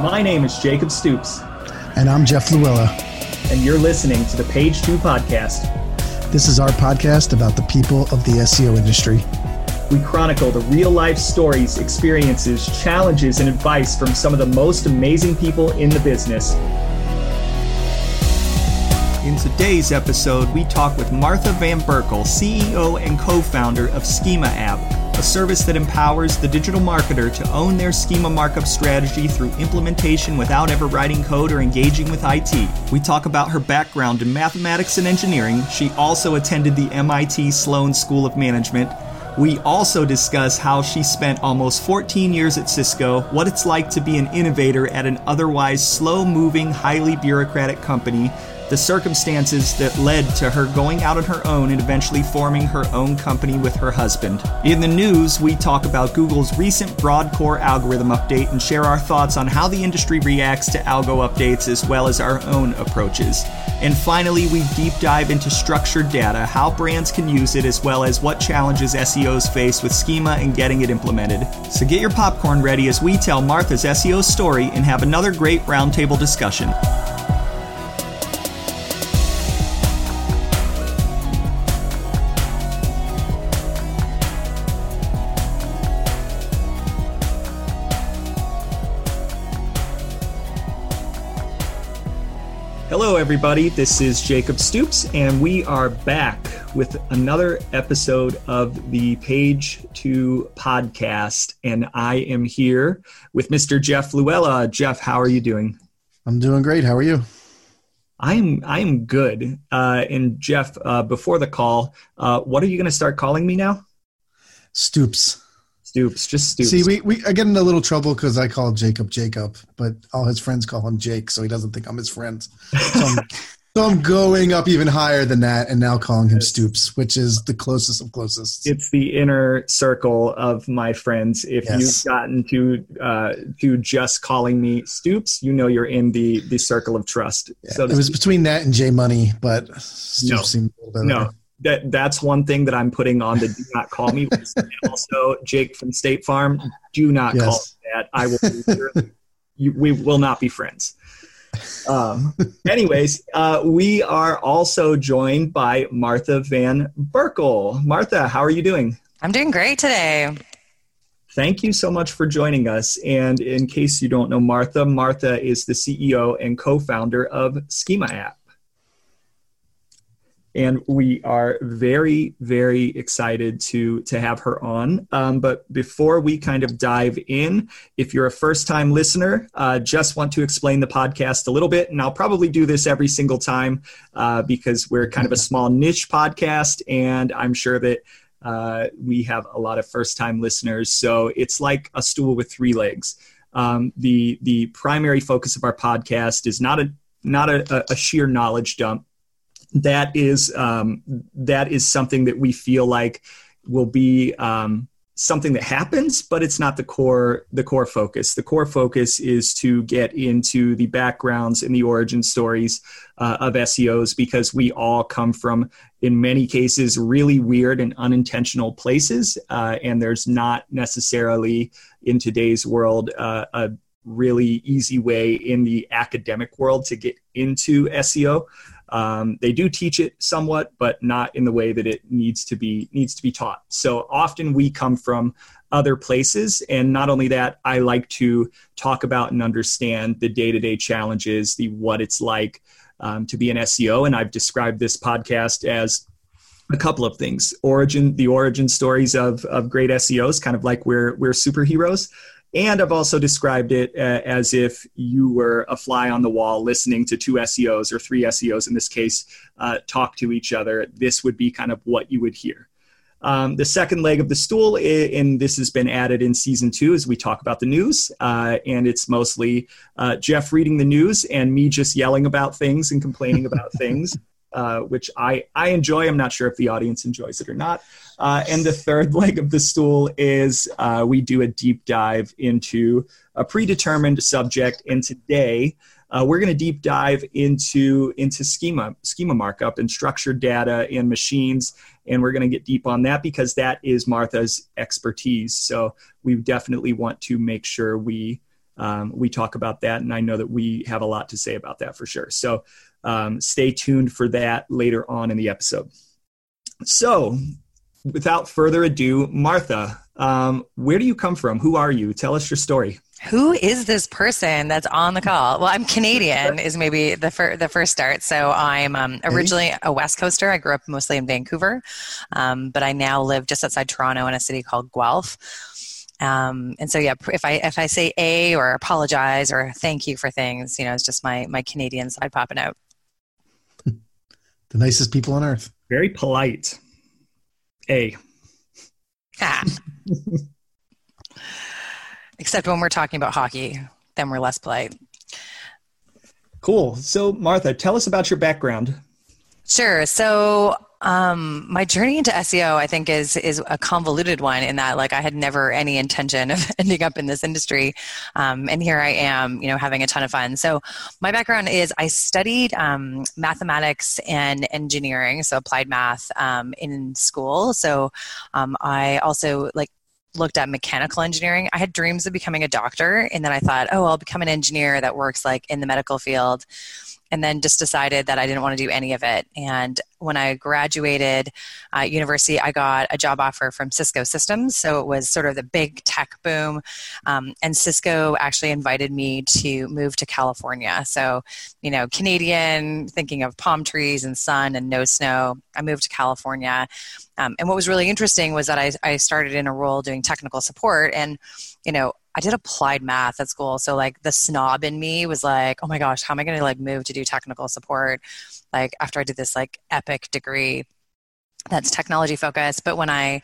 My name is Jacob Stoops. And I'm Jeff Louella. And you're listening to the Page 2 Podcast. This is our podcast about the people of the SEO industry. We chronicle the real-life stories, experiences, challenges, and advice from some of the most amazing people in the business. In today's episode, we talk with Martha Van Berkel, CEO and co-founder of Schema App, a service that empowers the digital marketer to own their schema markup strategy through implementation without ever writing code or engaging with IT. We talk about her background in mathematics and engineering. She also attended the MIT Sloan School of Management. We also discuss how she spent almost 14 years at Cisco, what it's like to be an innovator at an otherwise slow-moving, highly bureaucratic company, the circumstances that led to her going out on her own and eventually forming her own company with her husband. In the news, we talk about Google's recent broad-core algorithm update and share our thoughts on how the industry reacts to algo updates as well as our own approaches. And finally, we deep dive into structured data, how brands can use it, as well as what challenges SEOs face with schema and getting it implemented. So get your popcorn ready as we tell Martha's SEO story and have another great roundtable discussion. Hello, everybody. This is Jacob Stoops, and we are back with another episode of the Page 2 Podcast, and I am here with Mr. Jeff Louella. Jeff, how are you doing? I'm doing great. How are you? I'm good. And Jeff, before the call, what are you going to start calling me now? Stoops. Stoops, just Stoops. See, I get in a little trouble because I call Jacob, but all his friends call him Jake, so he doesn't think I'm his friend. So I'm going up even higher than that and now calling him Stoops, which is the closest of closest. It's the inner circle of my friends. If Yes. you've gotten to just calling me Stoops, you know you're in the circle of trust. Yeah, so it was between that and J Money, but Stoops seemed a little better. No. That's one thing that I'm putting on the do not call me list. And also, Jake from State Farm, do not call me that. I will. We will not be friends. Anyways, we are also joined by Martha Van Berkel. Martha, how are you doing? I'm doing great today. Thank you so much for joining us. And in case you don't know Martha, Martha is the CEO and co-founder of Schema App. And we are very, very excited to have her on. But before we kind of dive in, if you're a first-time listener, just want to explain the podcast a little bit. And I'll probably do this every single time because we're kind of a small niche podcast. And I'm sure that we have a lot of first-time listeners. So it's like a stool with three legs. The primary focus of our podcast is not a sheer knowledge dump. That is something that we feel like will be something that happens, but it's not the core focus. The core focus is to get into the backgrounds and the origin stories of SEOs, because we all come from, in many cases, really weird and unintentional places, and there's not necessarily in today's world a really easy way in the academic world to get into SEO. They do teach it somewhat, but not in the way that it needs to be taught. So often we come from other places. And not only that, I like to talk about and understand the day-to-day challenges, what it's like to be an SEO. And I've described this podcast as a couple of things: the origin stories of great SEOs, kind of like we're superheroes. And I've also described it as if you were a fly on the wall listening to two SEOs, or three SEOs in this case, talk to each other. This would be kind of what you would hear. The second leg of the stool, and this has been added in season 2 as we talk about the news, and it's mostly Jeff reading the news and me just yelling about things and complaining about things. Which I enjoy. I'm not sure if the audience enjoys it or not. And the third leg of the stool is we do a deep dive into a predetermined subject. And today we're going to deep dive into schema markup and structured data and machines. And we're going to get deep on that because that is Martha's expertise. So we definitely want to make sure we We talk about that, and I know that we have a lot to say about that for sure. So stay tuned for that later on in the episode. So without further ado, Martha, where do you come from? Who are you? Tell us your story. Who is this person that's on the call? Well, I'm Canadian is maybe the first start. So I'm originally a West Coaster. I grew up mostly in Vancouver, but I now live just outside Toronto in a city called Guelph. And so, yeah, if I say A or apologize or thank you for things, you know, it's just my Canadian side popping out. The nicest people on earth. Very polite. A. Ah. Except when we're talking about hockey, then we're less polite. Cool. So, Martha, tell us about your background. Sure. So, my journey into SEO, I think, is a convoluted one in that, like, I had never any intention of ending up in this industry. And here I am, you know, having a ton of fun. So my background is I studied mathematics and engineering, so applied math in school. So I also, like, looked at mechanical engineering. I had dreams of becoming a doctor, and then I thought, oh, I'll become an engineer that works, like, in the medical field. And then just decided that I didn't want to do any of it. And when I graduated university, I got a job offer from Cisco Systems. So it was sort of the big tech boom. And Cisco actually invited me to move to California. So, you know, Canadian, thinking of palm trees and sun and no snow, I moved to California. And what was really interesting was that I started in a role doing technical support, and, you know, I did applied math at school. So, like, the snob in me was like, oh my gosh, how am I going to, like, move to do technical support? Like, after I did this, like, epic degree that's technology focused. But when I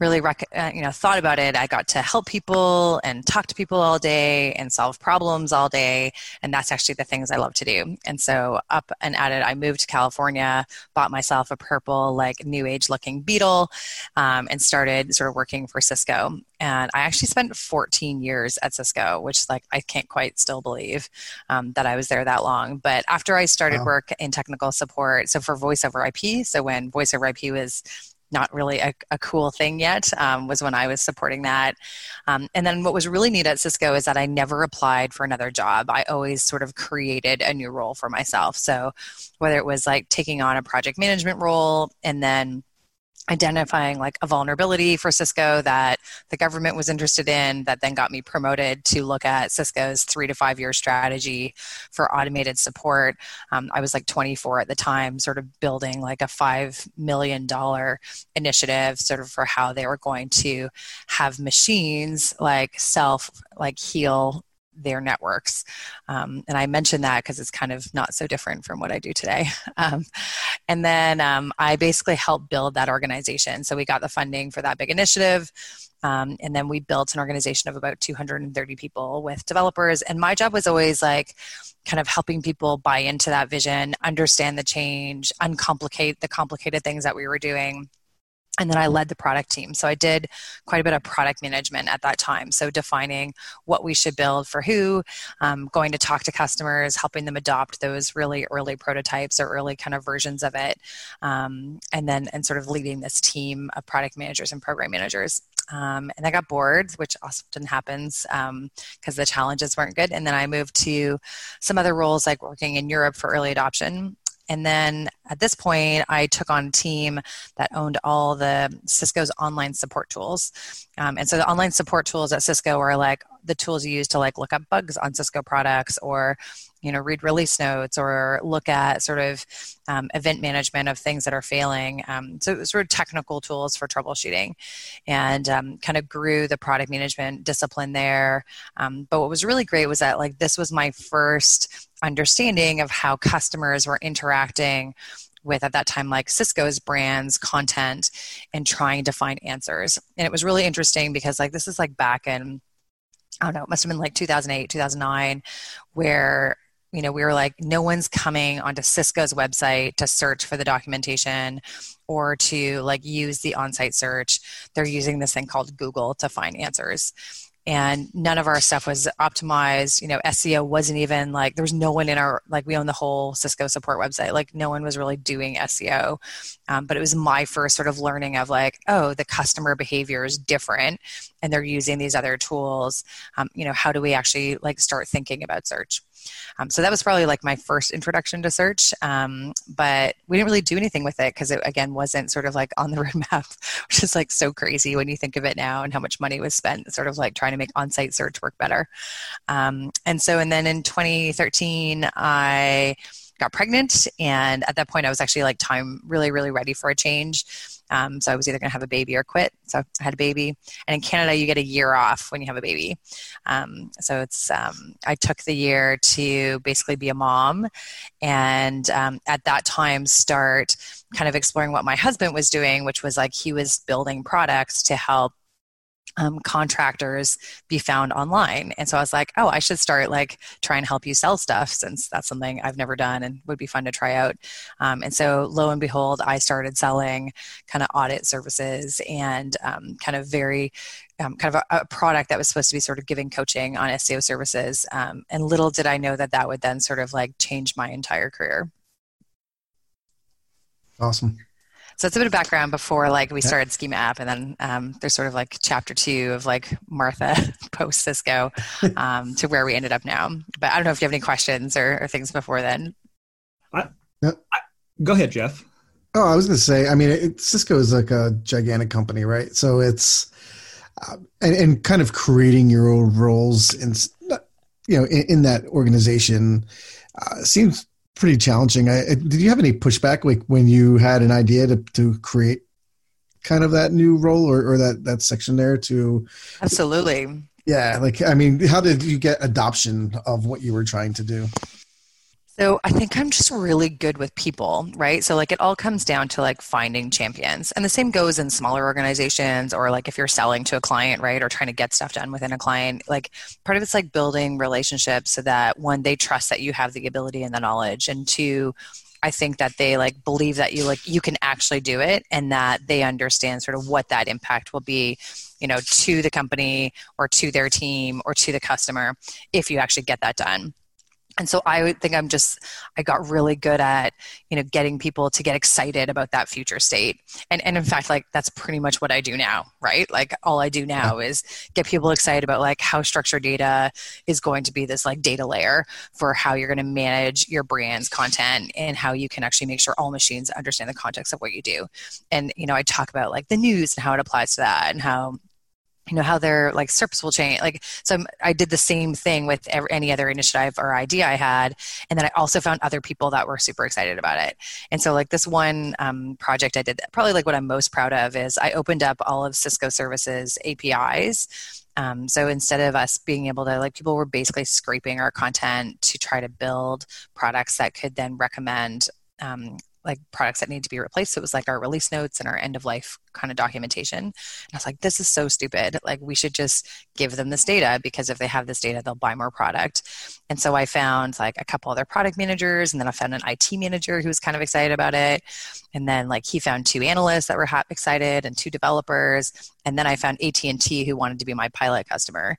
really, thought about it, I got to help people and talk to people all day and solve problems all day. And that's actually the things I love to do. And so up and at it, I moved to California, bought myself a purple, like, new age looking Beetle, and started sort of working for Cisco. And I actually spent 14 years at Cisco, which, like, I can't quite still believe that I was there that long. But after I started work in technical support, so for voice over IP, so when voice over IP was not really a cool thing yet, was when I was supporting that. And then what was really neat at Cisco is that I never applied for another job. I always sort of created a new role for myself. So whether it was, like, taking on a project management role and then identifying, like, a vulnerability for Cisco that the government was interested in, that then got me promoted to look at Cisco's 3 to 5 year strategy for automated support. I was, like, 24 at the time, sort of building, like, a $5 million initiative sort of for how they were going to have machines, like, self, like, heal their networks. And I mentioned that because it's kind of not so different from what I do today. And then I basically helped build that organization. So we got the funding for that big initiative. And then we built an organization of about 230 people with developers. And my job was always, like, kind of helping people buy into that vision, understand the change, uncomplicate the complicated things that we were doing. And then I led the product team. So I did quite a bit of product management at that time. So defining what we should build for who, going to talk to customers, helping them adopt those really early prototypes or early kind of versions of it. And sort of leading this team of product managers and program managers. And I got bored, which often happens because the challenges weren't good. And then I moved to some other roles, like working in Europe for early adoption. And then at this point, I took on a team that owned all the Cisco's online support tools. And so the online support tools at Cisco are, like, the tools you use to, like, look up bugs on Cisco products, or, you know, read release notes, or look at sort of event management of things that are failing. So it was sort of technical tools for troubleshooting, and kind of grew the product management discipline there. But what was really great was that, like, this was my first understanding of how customers were interacting with, at that time, like, Cisco's brands, content, and trying to find answers. And it was really interesting because, like, this is, like, back in, I don't know, it must have been, like, 2008, 2009, where, you know, we were like, no one's coming onto Cisco's website to search for the documentation or to, like, use the on-site search. They're using this thing called Google to find answers. and none of our stuff was optimized. You know, SEO wasn't even like, there was no one in our, like we own the whole Cisco support website. Like no one was really doing SEO. But it was my first sort of learning of like, oh, the customer behavior is different and they're using these other tools. You know, how do we actually like start thinking about search? So that was probably like my first introduction to search, but we didn't really do anything with it because it, again, wasn't sort of like on the roadmap, which is like so crazy when you think of it now and how much money was spent sort of like trying to make on-site search work better. And then in 2013, I got pregnant, and at that point I was actually like really ready for a change. So I was either going to have a baby or quit. So I had a baby. And in Canada, you get a year off when you have a baby. So I took the year to basically be a mom and at that time start kind of exploring what my husband was doing, which was like he was building products to help contractors be found online. And so I was like, oh, I should start like try and help you sell stuff since that's something I've never done and would be fun to try out. And so lo and behold, I started selling kind of audit services and kind of a product that was supposed to be sort of giving coaching on SEO services. And little did I know that that would then sort of like change my entire career. Awesome. So it's a bit of background before like we started Schema App, and then there's sort of like chapter 2 of like Martha post Cisco to where we ended up now. But I don't know if you have any questions or things before then. Go ahead, Jeff. Oh, I was going to say, I mean, Cisco is like a gigantic company, right? So it's and kind of creating your own roles in that organization seems pretty challenging. Did you have any pushback like when you had an idea to create kind of that new role or that section there to? Absolutely. Yeah. Like, I mean, how did you get adoption of what you were trying to do? So I think I'm just really good with people, right? So like it all comes down to like finding champions, and the same goes in smaller organizations or like if you're selling to a client, right? Or trying to get stuff done within a client, like part of it's like building relationships so that one, they trust that you have the ability and the knowledge, and two, I think that they like believe that you like you can actually do it, and that they understand sort of what that impact will be, you know, to the company or to their team or to the customer if you actually get that done. And so I think I got really good at, you know, getting people to get excited about that future state. And in fact, like that's pretty much what I do now, right? Like all I do now is get people excited about like how structured data is going to be this like data layer for how you're going to manage your brand's content and how you can actually make sure all machines understand the context of what you do. And, you know, I talk about like the news and how it applies to that and how, you know, how their like SERPs will change. Like, so I did the same thing with any other initiative or idea I had. And then I also found other people that were super excited about it. And so like this one project I did that probably like what I'm most proud of is I opened up all of Cisco services APIs. So instead of us being able to, like people were basically scraping our content to try to build products that could then recommend like products that need to be replaced. So it was like our release notes and our end of life kind of documentation. And I was like, this is so stupid. Like we should just give them this data, because if they have this data, they'll buy more product. And so I found like a couple other product managers, and then I found an IT manager who was kind of excited about it. And then like he found 2 analysts that were excited and 2 developers. And then I found AT&T who wanted to be my pilot customer.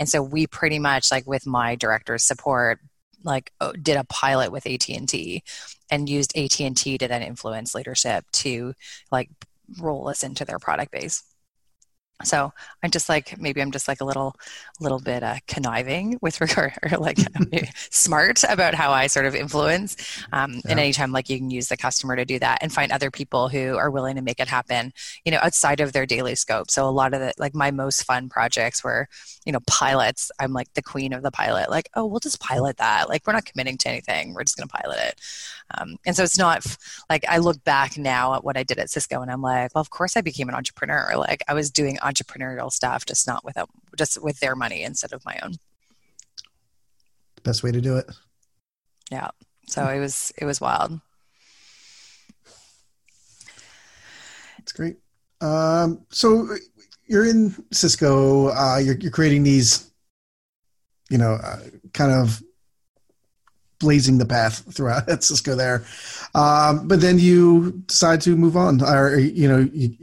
And so we pretty much like with my director's support, like did a pilot with AT&T and used AT&T to then influence leadership to like roll us into their product base. So I'm just like, maybe I'm just like a little bit conniving with regard or like smart about how I sort of influence. And anytime like you can use the customer to do that and find other people who are willing to make it happen, you know, outside of their daily scope. So a lot of the, like my most fun projects were, you know, pilots. I'm like the queen of the pilot, like, oh, we'll just pilot that. Like we're not committing to anything. We're just going to pilot it. And so it's not like I look back now at what I did at Cisco and I'm like, well, of course I became an entrepreneur. Like I was doing entrepreneurial stuff, just not with their money instead of my own. Best way to do it. Yeah. So it was wild. That's great. So you're in Cisco, you're creating these, you know, kind of blazing the path throughout at Cisco there. But then you decide to move on, or, you know, you,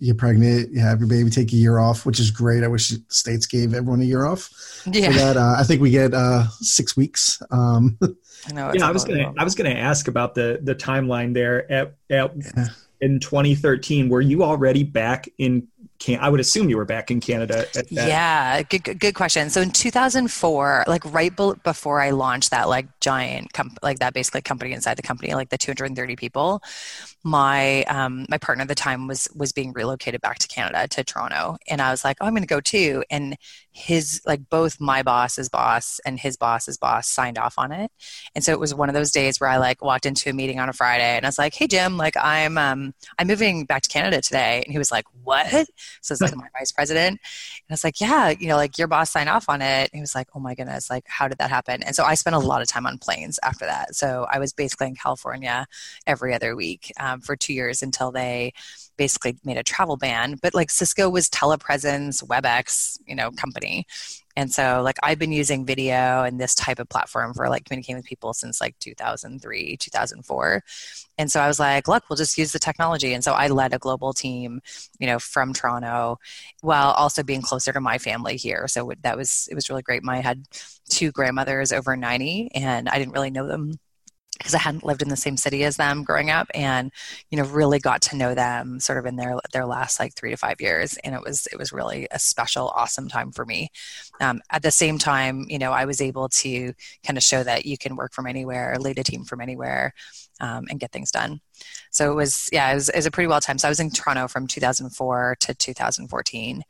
you get pregnant, you have your baby, take a year off, which is great. I wish states gave everyone a year off. Yeah. For that, I think we get 6 weeks. I was gonna ask about the timeline there in 2013. Were you already back in? I would assume you were back in Canada at that. Yeah, good question. So in 2004, like right before I launched that like giant company inside the company, like the 230 people, my partner at the time was being relocated back to Canada, to Toronto, and I was like, oh, I'm going to go too. And his like both my boss's boss and his boss's boss signed off on it, and so it was one of those days where I like walked into a meeting on a Friday and I was like, hey Jim, like I'm moving back to Canada today, and he was like, what? So it's like my vice president. And I was like, yeah, you know, like your boss signed off on it. And he was like, oh my goodness, like how did that happen? And so I spent a lot of time on planes after that. So I was basically in California every other week for 2 years until they basically made a travel ban. But like Cisco was telepresence, WebEx, you know, company. And so like I've been using video and this type of platform for like communicating with people since like 2003, 2004. And so I was like, look, we'll just use the technology. And so I led a global team, you know, from Toronto while also being closer to my family here. So it was really great. I had two grandmothers over 90 and I didn't really know them because I hadn't lived in the same city as them growing up, and, you know, really got to know them sort of in their last like 3 to 5 years. And it was really a special, awesome time for me. At the same time, you know, I was able to kind of show that you can work from anywhere, lead a team from anywhere, and get things done. So it was a pretty wild time. So I was in Toronto from 2004 to 2014.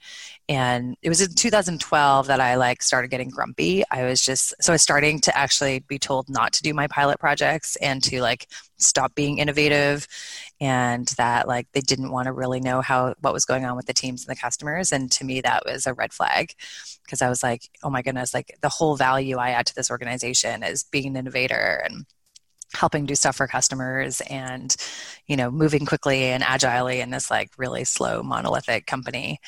And it was in 2012 that I like started getting grumpy. I was starting to actually be told not to do my pilot projects and to like stop being innovative, and that like they didn't want to really know what was going on with the teams and the customers. And to me, that was a red flag, because I was like, oh my goodness, like the whole value I add to this organization is being an innovator and helping do stuff for customers and, you know, moving quickly and agilely in this like really slow monolithic company.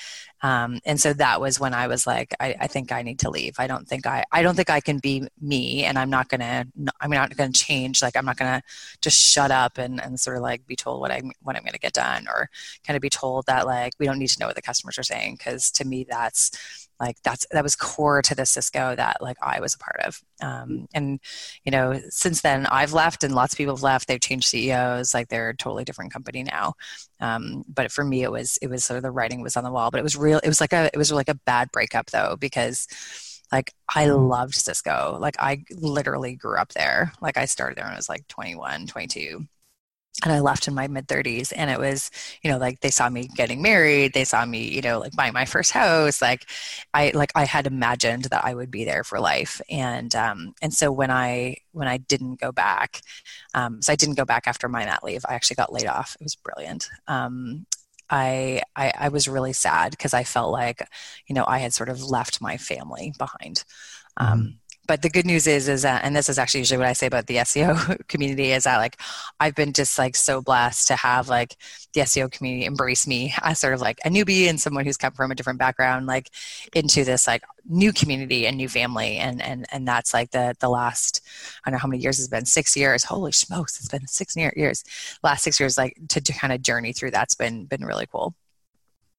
And so that was when I was like, I think I need to leave. I don't think I can be me, and I'm not going to change. Like, I'm not going to just shut up and sort of like be told what I'm going to get done, or kind of be told that like, we don't need to know what the customers are saying. Cause to me, that was core to the Cisco that like I was a part of. And, you know, since then I've left and lots of people have left. They've changed CEOs. Like they're a totally different company now. But for me, it was sort of the writing was on the wall, but it was real. It was like a bad breakup though, because like I loved Cisco. Like I literally grew up there. Like I started there when I was like 21, 22. And I left in my mid-30s, and it was, you know, like they saw me getting married. They saw me, you know, like buying my first house. Like I had imagined that I would be there for life. And so when I didn't go back, so I didn't go back after my mat leave. I actually got laid off. It was brilliant. I was really sad because I felt like, you know, I had sort of left my family behind. But the good news is that, and this is actually usually what I say about the SEO community, is that like, I've been just like so blessed to have like the SEO community embrace me as sort of like a newbie and someone who's come from a different background, like into this like new community and new family. And that's like the last, I don't know how many years it's been, 6 years. Holy smokes. It's been 6 years, last 6 years, like to kind of journey through. That's been really cool.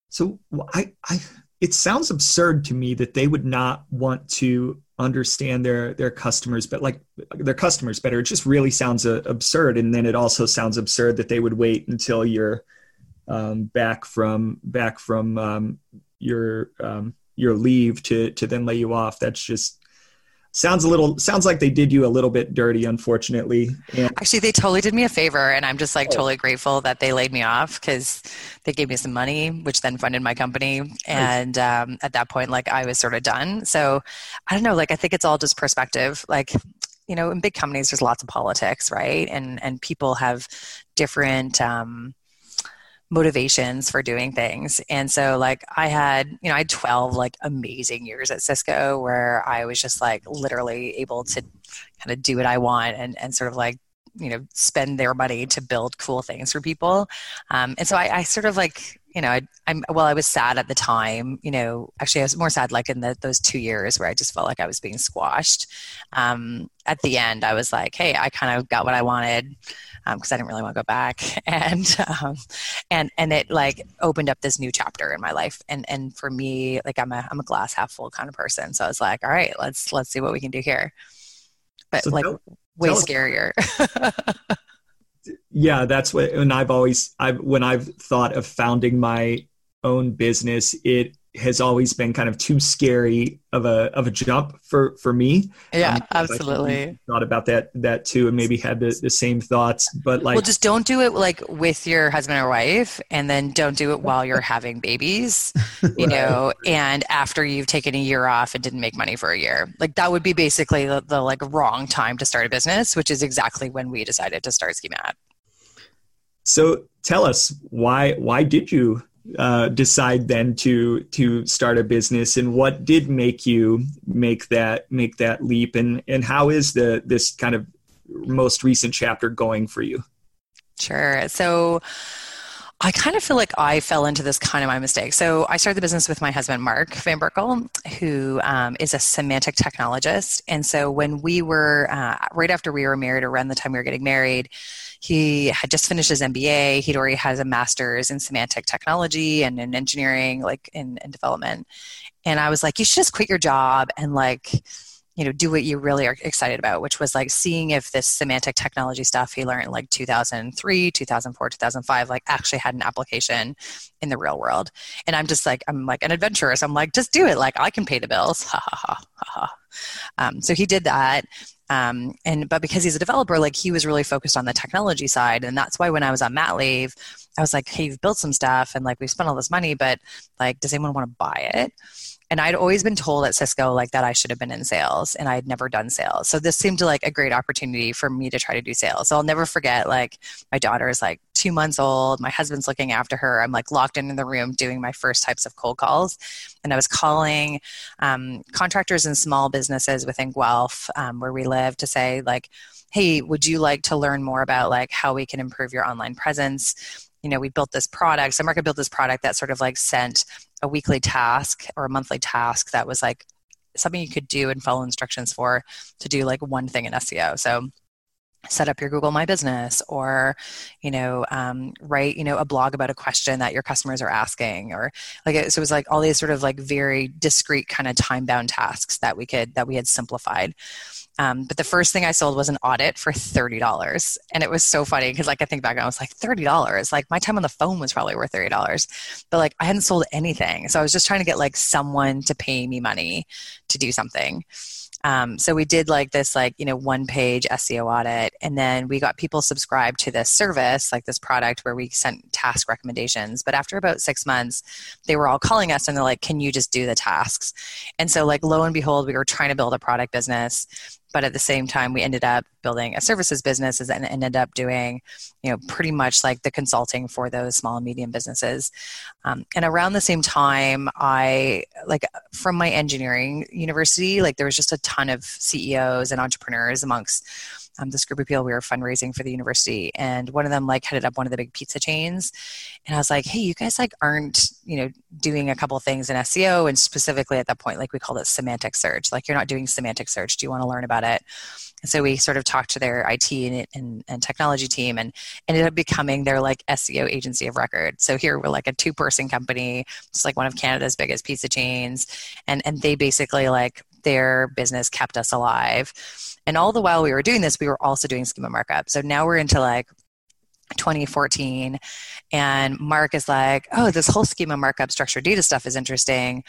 So it sounds absurd to me that they would not want to understand their customers, but like their customers better. It just really sounds absurd. And then it also sounds absurd that they would wait until you're back from your leave to then lay you off. That's just sounds like they did you a little bit dirty, unfortunately. And actually, they totally did me a favor, and I'm just like totally grateful that they laid me off, because they gave me some money, which then funded my company. And at that point, like I was sort of done. So I don't know, like I think it's all just perspective. Like, you know, in big companies, there's lots of politics, right? And people have different motivations for doing things. And so like I had 12 like amazing years at Cisco where I was just like literally able to kind of do what I want and sort of like, you know, spend their money to build cool things for people. And so I sort of like, you know, I was sad at the time, you know, actually I was more sad like in those 2 years where I just felt like I was being squashed. At the end, I was like, hey, I kind of got what I wanted because I didn't really want to go back. And it like opened up this new chapter in my life. And for me, like I'm a glass half full kind of person. So I was like, all right, let's see what we can do here. But so like way scarier. Yeah, that's what, and when I've thought of founding my own business, it has always been kind of too scary of a jump for me. Yeah, absolutely. I thought about that too, and maybe had the same thoughts, but like, well, just don't do it like with your husband or wife, and then don't do it while you're having babies, you know, and after you've taken a year off and didn't make money for a year. Like that would be basically the like wrong time to start a business, which is exactly when we decided to start Schema App. So tell us why did you decide then to start a business, and what did make you make that leap, and how is this kind of most recent chapter going for you? Sure. So I kind of feel like I fell into this kind of my mistake. So I started the business with my husband, Mark Van Berkel, who is a semantic technologist. And so when we were, right after we were married, around the time we were getting married, he had just finished his MBA. He'd already has a master's in semantic technology and in engineering, like in development. And I was like, you should just quit your job and like, you know, do what you really are excited about, which was like seeing if this semantic technology stuff he learned in like 2003, 2004, 2005, like actually had an application in the real world. And I'm like an adventurer. So I'm like, just do it. Like I can pay the bills. Ha ha ha ha. So he did that. But because he's a developer, like he was really focused on the technology side. And that's why when I was on mat leave, I was like, hey, you've built some stuff and like we've spent all this money, but like, does anyone want to buy it? And I'd always been told at Cisco like that I should have been in sales, and I had never done sales. So this seemed like a great opportunity for me to try to do sales. So I'll never forget, like my daughter is like 2 months old. My husband's looking after her. I'm like locked in the room doing my first types of cold calls. And I was calling contractors and small businesses within Guelph where we live to say like, hey, would you like to learn more about like how we can improve your online presence? You know, we built this product. So Mark built this product that sort of like sent a weekly task or a monthly task that was like something you could do and follow instructions for to do like one thing in SEO. So set up your Google My Business, or, you know, write, you know, a blog about a question that your customers are asking, or like, so it was like all these sort of like very discrete kind of time bound tasks that we had simplified. But the first thing I sold was an audit for $30. And it was so funny because like I think back and I was like, $30? Like my time on the phone was probably worth $30. But like I hadn't sold anything. So I was just trying to get like someone to pay me money to do something. So we did like this, like, you know, 1-page SEO audit. And then we got people subscribed to this service, like this product where we sent task recommendations. But after about 6 months, they were all calling us and they're like, can you just do the tasks? And so like, lo and behold, we were trying to build a product business. But at the same time, we ended up building a services business and ended up doing, you know, pretty much like the consulting for those small and medium businesses. And around the same time, I like from my engineering university, like there was just a ton of CEOs and entrepreneurs amongst this group of people. We were fundraising for the university, and one of them like headed up one of the big pizza chains. And I was like, hey, you guys like aren't, you know, doing a couple of things in SEO, and specifically at that point, like we called it semantic search. Like you're not doing semantic search. Do you want to learn about it? And so we sort of talked to their IT and technology team, and ended up becoming their like SEO agency of record. So here we're like a 2-person company. It's like one of Canada's biggest pizza chains, and they basically like their business kept us alive. And all the while we were doing this, we were also doing schema markup. So now we're into like 2014, and Mark is like, oh, this whole schema markup structured data stuff is interesting.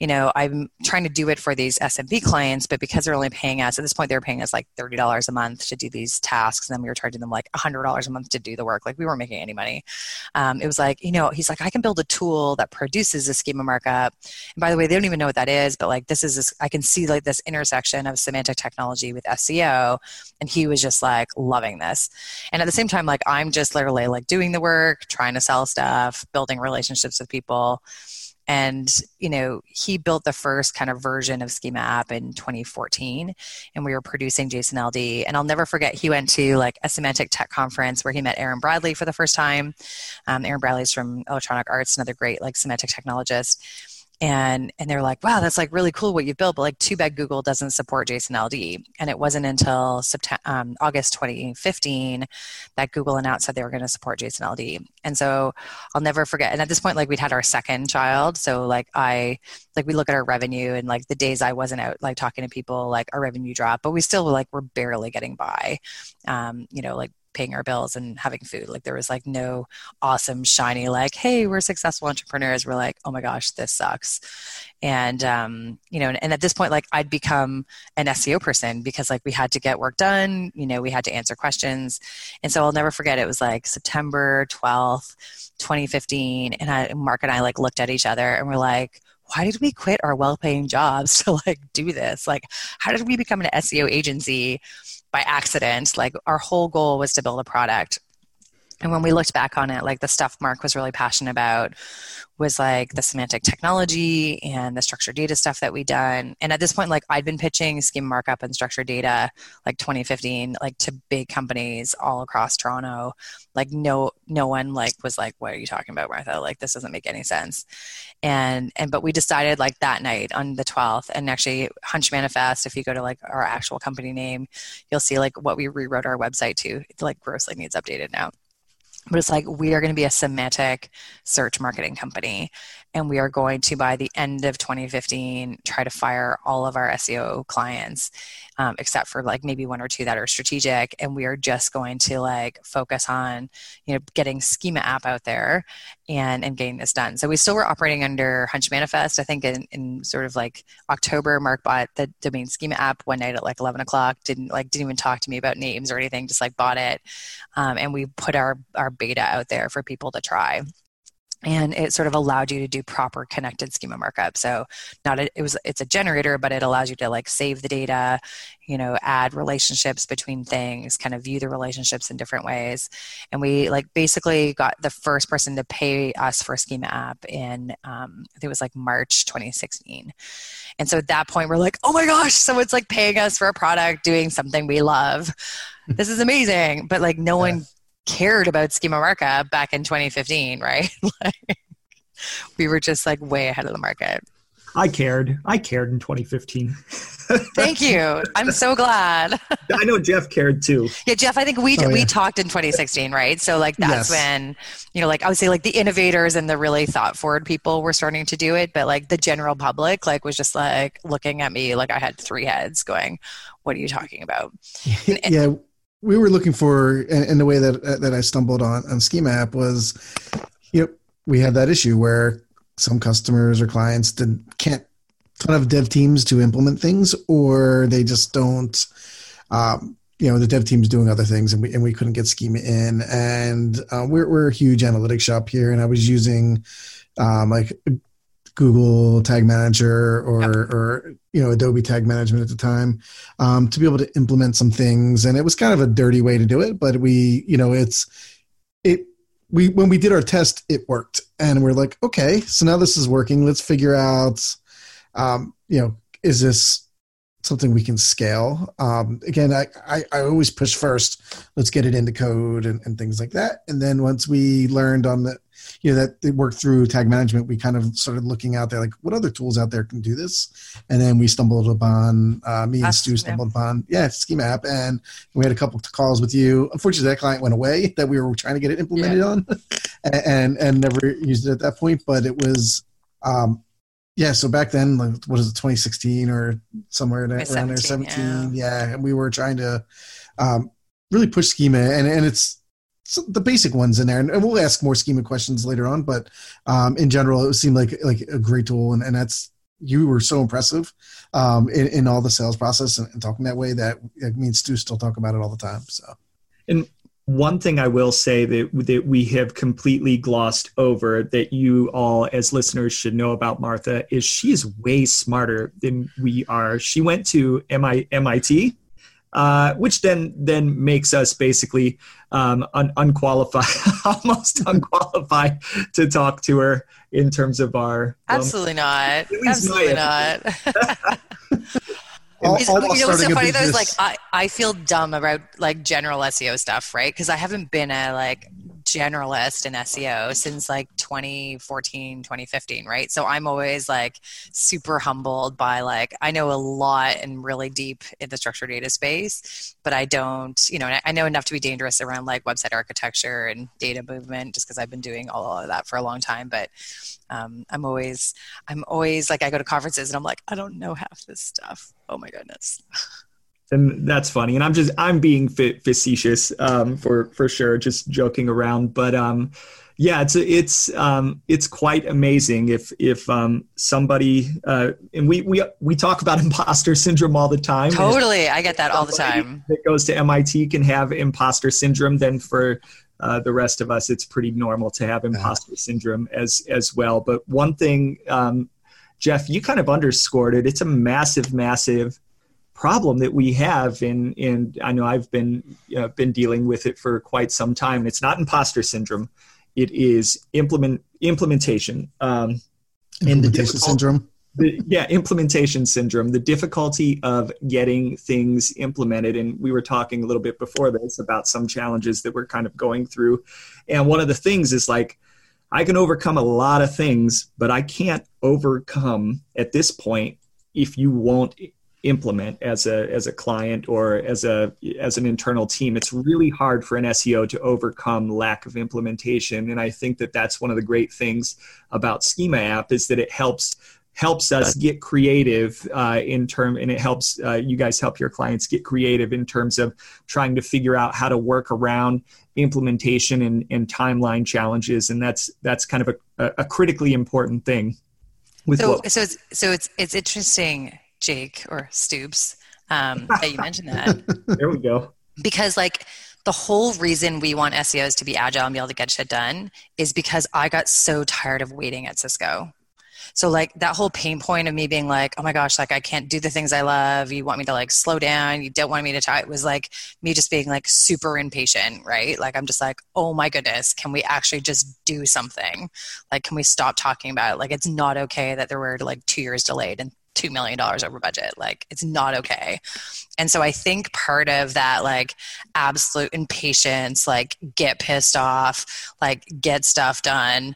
You know, I'm trying to do it for these SMB clients, but because they're only paying us, at this point, they were paying us like $30 a month to do these tasks. And then we were charging them like $100 a month to do the work. Like we weren't making any money. It was like, you know, he's like, I can build a tool that produces a schema markup. And by the way, they don't even know what that is, but like this is, this, I can see like this intersection of semantic technology with SEO. And he was just like loving this. And at the same time, like I'm just literally like doing the work, trying to sell stuff, building relationships with people. And, you know, he built the first kind of version of Schema App in 2014, and we were producing JSON-LD. And I'll never forget, he went to like a Semantic Tech conference where he met Aaron Bradley for the first time. Aaron Bradley's from Electronic Arts, another great like semantic technologist. And they're like, wow, that's like really cool what you built, but like too bad Google doesn't support JSON-LD. And it wasn't until August 2015 that Google announced that they were going to support JSON-LD. And so I'll never forget. And at this point, like we'd had our second child. So like we look at our revenue and like the days I wasn't out like talking to people, like our revenue dropped, but we still were barely getting by, paying our bills and having food. Like there was like no awesome shiny, like, hey, we're successful entrepreneurs. We're like, oh my gosh, this sucks. And, and at this point, like I'd become an SEO person because like we had to get work done, you know, we had to answer questions. And so I'll never forget, it was like September 12th, 2015. And Mark and I like looked at each other and we're like, why did we quit our well-paying jobs to like do this? Like, how did we become an SEO agency by accident? Like our whole goal was to build a product. And when we looked back on it, like the stuff Mark was really passionate about was like the semantic technology and the structured data stuff that we'd done. And at this point, like I'd been pitching schema markup and structured data, like 2015, like to big companies all across Toronto. Like no one like was like, what are you talking about, Martha? Like this doesn't make any sense. But we decided like that night on the 12th, and actually Hunch Manifest, if you go to like our actual company name, you'll see like what we rewrote our website to. It like grossly needs updated now. But it's like, we are going to be a semantic search marketing company. And we are going to, by the end of 2015, try to fire all of our SEO clients, except for like maybe one or two that are strategic. And we are just going to like focus on, you know, getting Schema App out there and getting this done. So we still were operating under Hunch Manifest. I think in sort of like October, Mark bought the domain Schema App one night at like 11 o'clock, didn't even talk to me about names or anything, just like bought it. And we put our beta out there for people to try. And it sort of allowed you to do proper connected schema markup. So it's a generator, but it allows you to like save the data, you know, add relationships between things, kind of view the relationships in different ways. And we like basically got the first person to pay us for Schema App in, I think it was like March 2016. And so at that point we're like, oh my gosh, someone's like paying us for a product doing something we love. This is amazing. But like no one cared about schema markup back in 2015, right? Like, we were just like way ahead of the market. I cared in 2015. Thank you. I'm so glad. I know Jeff cared too. Yeah, Jeff, I think we talked in 2016, right? So like that's when, you know, like I would say like the innovators and the really thought forward people were starting to do it, but like the general public like was just like looking at me like I had three heads going, what are you talking about? Yeah. We were looking for, and the way that I stumbled on Schema App was, you know, we had that issue where some customers or clients can't kind of dev teams to implement things, or they just don't, the dev team's doing other things, and we couldn't get Schema in. And we're a huge analytics shop here, and I was using like Google Tag Manager or Adobe Tag Management at the time to be able to implement some things. And it was kind of a dirty way to do it, but when we did our test, it worked. And we're like, okay, so now this is working. Let's figure out, is this something we can scale? Again, I always push first, let's get it into code and things like that. And then once we learned on the, you know, that it worked through tag management, we kind of started looking out there, like what other tools out there can do this? And then we stumbled upon, me and Stu stumbled upon Schema App. And we had a couple of calls with you. Unfortunately, that client went away that we were trying to get it implemented on and never used it at that point. But it was, so back then, like, what is it, 2016 or somewhere around there, 17. Yeah. And we were trying to really push Schema and it's, so the basic ones in there, and we'll ask more schema questions later on, but in general, it seemed like a great tool, and that's, you were so impressive in all the sales process and talking that way that it means to still talk about it all the time. So, and one thing I will say that we have completely glossed over that you all as listeners should know about Martha is she is way smarter than we are. She went to MIT. which then makes us basically unqualified, almost unqualified to talk to her in terms of our... Absolutely not. Absolutely not. You know what's so funny though is like I feel dumb about like general SEO stuff, right? Because I haven't been a like generalist in SEO since like 2014, 2015, right? So I'm always like super humbled by like, I know a lot and really deep in the structured data space, but I don't, you know, and I know enough to be dangerous around like website architecture and data movement just because I've been doing all of that for a long time. But I'm always like, I go to conferences and I'm like, I don't know half this stuff. Oh my goodness. And that's funny. And I'm being facetious for sure. Just joking around. But yeah, it's quite amazing if somebody, and we talk about imposter syndrome all the time. Totally. I get that all the time. That goes to MIT can have imposter syndrome. Then for the rest of us, it's pretty normal to have imposter syndrome as well. But one thing, Jeff, you kind of underscored it. It's a massive problem that we have in I know I've been dealing with it for quite some time. And it's not imposter syndrome. It is implementation. Implementation syndrome, the difficulty of getting things implemented. And we were talking a little bit before this about some challenges that we're kind of going through. And one of the things is like, I can overcome a lot of things, but I can't overcome at this point if you won't implement as a client or as an internal team. It's really hard for an SEO to overcome lack of implementation. And I think that that's one of the great things about Schema App is that it helps us get creative and it helps you guys help your clients get creative in terms of trying to figure out how to work around implementation and timeline challenges. And that's kind of a critically important thing. So it's interesting, Jake or Stoops, that you mentioned that. There we go. Because like the whole reason we want SEOs to be agile and be able to get shit done is because I got so tired of waiting at Cisco. So like that whole pain point of me being like, oh my gosh, like I can't do the things I love. You want me to like slow down. You don't want me to try. It was like me just being like super impatient, right? Like I'm just like, oh my goodness, can we actually just do something? Like, can we stop talking about it? Like, it's not okay that there were like 2 years delayed and $2 million over budget. Like, it's not okay. And so I think part of that, like, absolute impatience, like, get pissed off, like, get stuff done,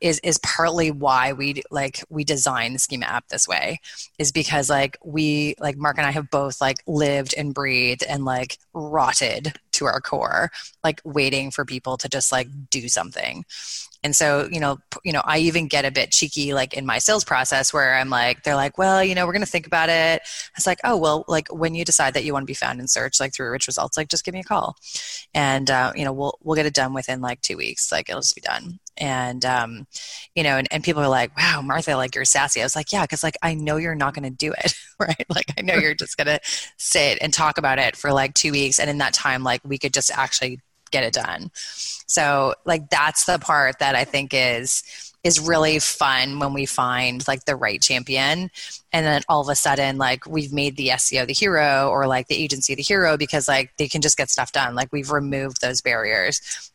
is partly why we designed the Schema App this way, is because, like, we, like, Mark and I have both, like, lived and breathed and, like, rotted to our core, like, waiting for people to just, like, do something. And so, you know, I even get a bit cheeky, like in my sales process where I'm like, they're like, well, you know, we're going to think about it. It's like, oh, well, like when you decide that you want to be found in search, like through rich results, like just give me a call and, you know, we'll get it done within like 2 weeks. Like it'll just be done. And, you know, and people are like, wow, Martha, like you're sassy. I was like, yeah, because like, I know you're not going to do it, right? Like, I know you're just going to sit and talk about it for like 2 weeks. And in that time, like we could just actually get it done. So like, that's the part that I think is really fun when we find like the right champion. And then all of a sudden, like we've made the SEO the hero or like the agency the hero because like they can just get stuff done. Like we've removed those barriers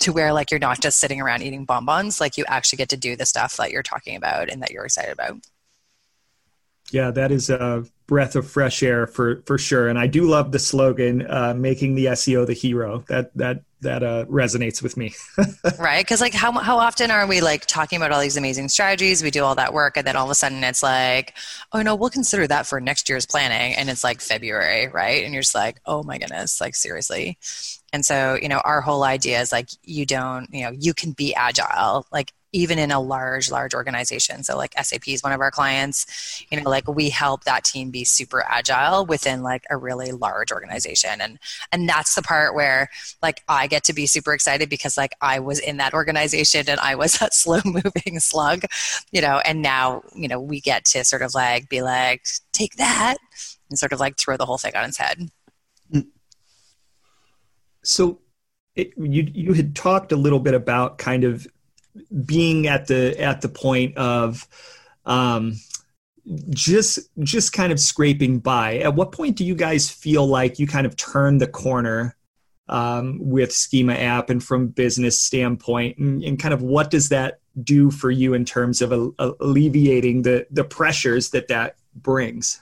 to where like, you're not just sitting around eating bonbons. Like you actually get to do the stuff that you're talking about and that you're excited about. Yeah, that is a breath of fresh air for sure. And I do love the slogan, making the SEO the hero. That resonates with me. Right? Because like how often are we like talking about all these amazing strategies? We do all that work and then all of a sudden it's like, oh no, we'll consider that for next year's planning. And it's like February, right? And you're just like, oh my goodness, like seriously. And so, you know, our whole idea is like, you can be agile, like even in a large organization. So like SAP is one of our clients, you know, like we help that team be super agile within like a really large organization. And that's the part where like I get to be super excited because like I was in that organization and I was that slow moving slug, you know, and now, you know, we get to sort of like, be like, take that and sort of like throw the whole thing on its head. So you had talked a little bit about kind of being at the point of just kind of scraping by. At what point do you guys feel like you kind of turn the corner with Schema App and from business standpoint, and kind of what does that do for you in terms of alleviating the pressures that brings?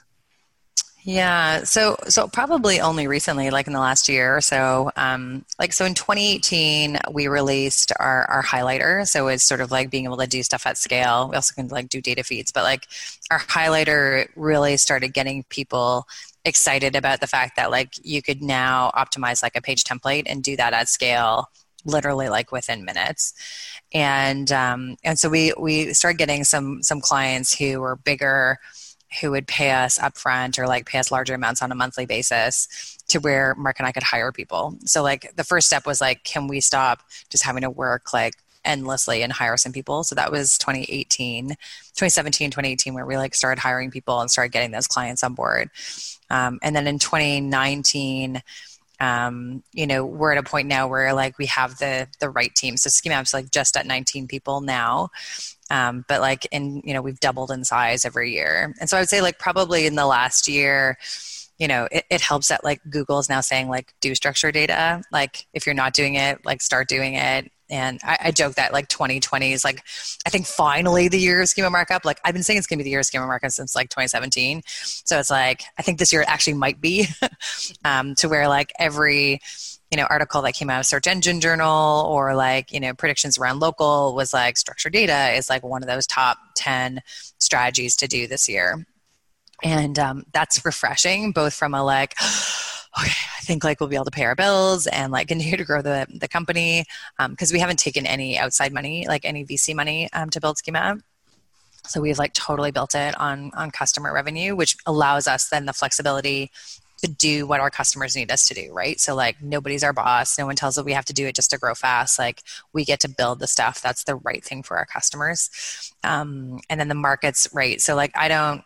Yeah. So probably only recently, like in the last year or so, in 2018, we released our highlighter. So it's sort of like being able to do stuff at scale. We also can like do data feeds, but like our highlighter really started getting people excited about the fact that like you could now optimize like a page template and do that at scale, literally like within minutes. And so we started getting some clients who were bigger, who would pay us upfront or like pay us larger amounts on a monthly basis, to where Mark and I could hire people. So like the first step was like, can we stop just having to work like endlessly and hire some people? So that was 2017, 2018, where we like started hiring people and started getting those clients on board. And then in 2019, we're at a point now where like we have the right team. So Schema App's like just at 19 people now. But like we've doubled in size every year. And so I would say like probably in the last year, it helps that like Google is now saying like do structured data. Like if you're not doing it, like start doing it. And I joke that like 2020 is like, I think finally the year of schema markup. Like I've been saying it's going to be the year of schema markup since like 2017. So it's like, I think this year it actually might be to where like every, article that came out of Search Engine Journal or like, predictions around local was like structured data is like one of those top 10 strategies to do this year. And that's refreshing, both from a like, okay, I think like we'll be able to pay our bills and like continue to grow the company because we haven't taken any outside money, like any VC money to build Schema App. So we've like totally built it on customer revenue, which allows us then the flexibility to do what our customers need us to do, right? So like nobody's our boss. No one tells us we have to do it just to grow fast. Like we get to build the stuff that's the right thing for our customers. And then the market's right. So like I don't...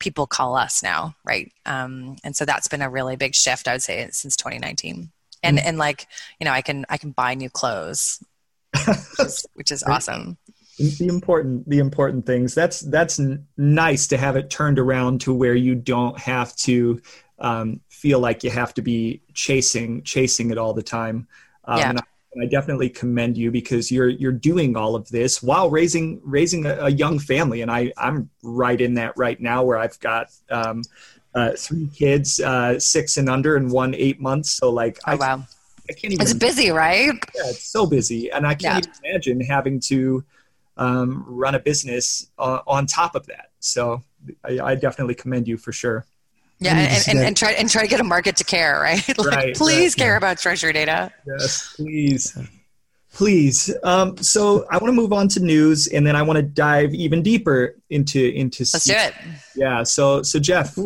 people call us now, right? And so that's been a really big shift, I would say, since 2019. And mm-hmm. and like, I can buy new clothes, which is awesome. The important things. That's nice to have it turned around to where you don't have to feel like you have to be chasing it all the time. Yeah. And I definitely commend you because you're doing all of this while raising a young family. And I'm right in that right now where I've got 3 kids, 6 and under and one 8 months. So like, I can't even. It's busy, right? Yeah, it's so busy. And I can't even imagine having to run a business on top of that. So I definitely commend you for sure. Yeah, and try to get a market to care, right? Like, right, please care about structured data. Yes, please. So I want to move on to news, and then I want to dive even deeper into. Let's do it. Yeah. So Jeff,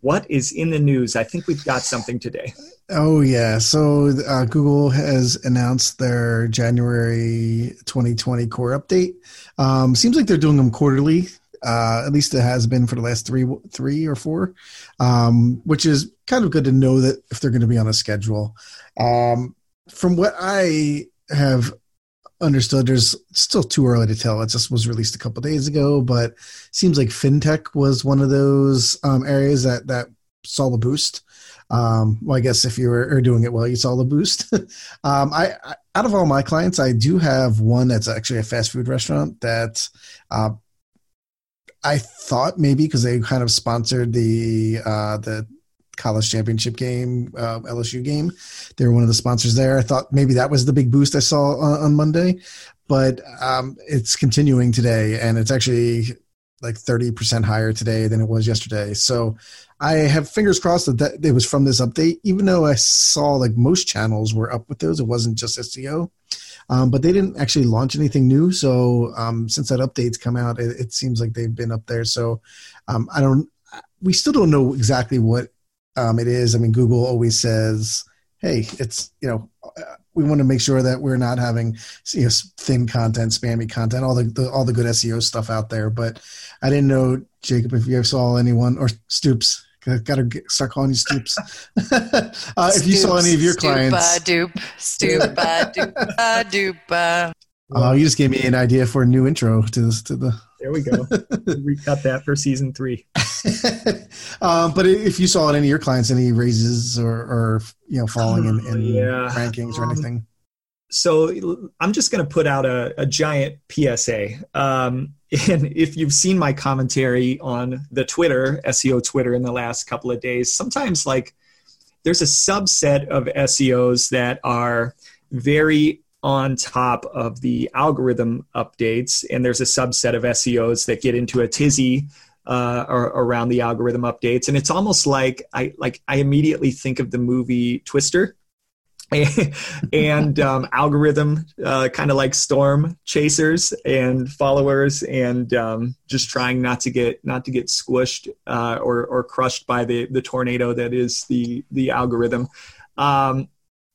what is in the news? I think we've got something today. Oh yeah. So Google has announced their January 2020 core update. Seems like they're doing them quarterly. At least it has been for the last three or four, which is kind of good to know that if they're going to be on a schedule. From what I have understood, there's still too early to tell. It just was released a couple days ago, but seems like FinTech was one of those areas that saw the boost. Well, I guess if you were doing it well, you saw the boost. I out of all my clients, I do have one that's actually a fast food restaurant that I thought maybe because they kind of sponsored the college championship game, LSU game. They were one of the sponsors there. I thought maybe that was the big boost I saw on Monday, but it's continuing today, and it's actually like 30% higher today than it was yesterday. So I have fingers crossed that it was from this update, even though I saw like most channels were up with those. It wasn't just SEO. But they didn't actually launch anything new. So since that update's come out, it seems like they've been up there. So we still don't know exactly what it is. I mean, Google always says, hey, it's, we want to make sure that we're not having thin content, spammy content, all the good SEO stuff out there. But I didn't know, Jacob, if you ever saw anyone or Stoops. Got to start calling you Stoops. If you saw any of your clients. Stoopa, doop, stoopa, doopa, doopa. You just gave me an idea for a new intro to this. There we go. We got that for season 3. But if you saw in any of your clients, any raises or falling in rankings or anything. So I'm just going to put out a giant PSA. And if you've seen my commentary on the Twitter, SEO Twitter in the last couple of days, sometimes there's a subset of SEOs that are very on top of the algorithm updates. And there's a subset of SEOs that get into a tizzy around the algorithm updates. And it's almost like I immediately think of the movie Twister and algorithm kind of like storm chasers and followers, and just trying not to get squished or crushed by the tornado that is the algorithm.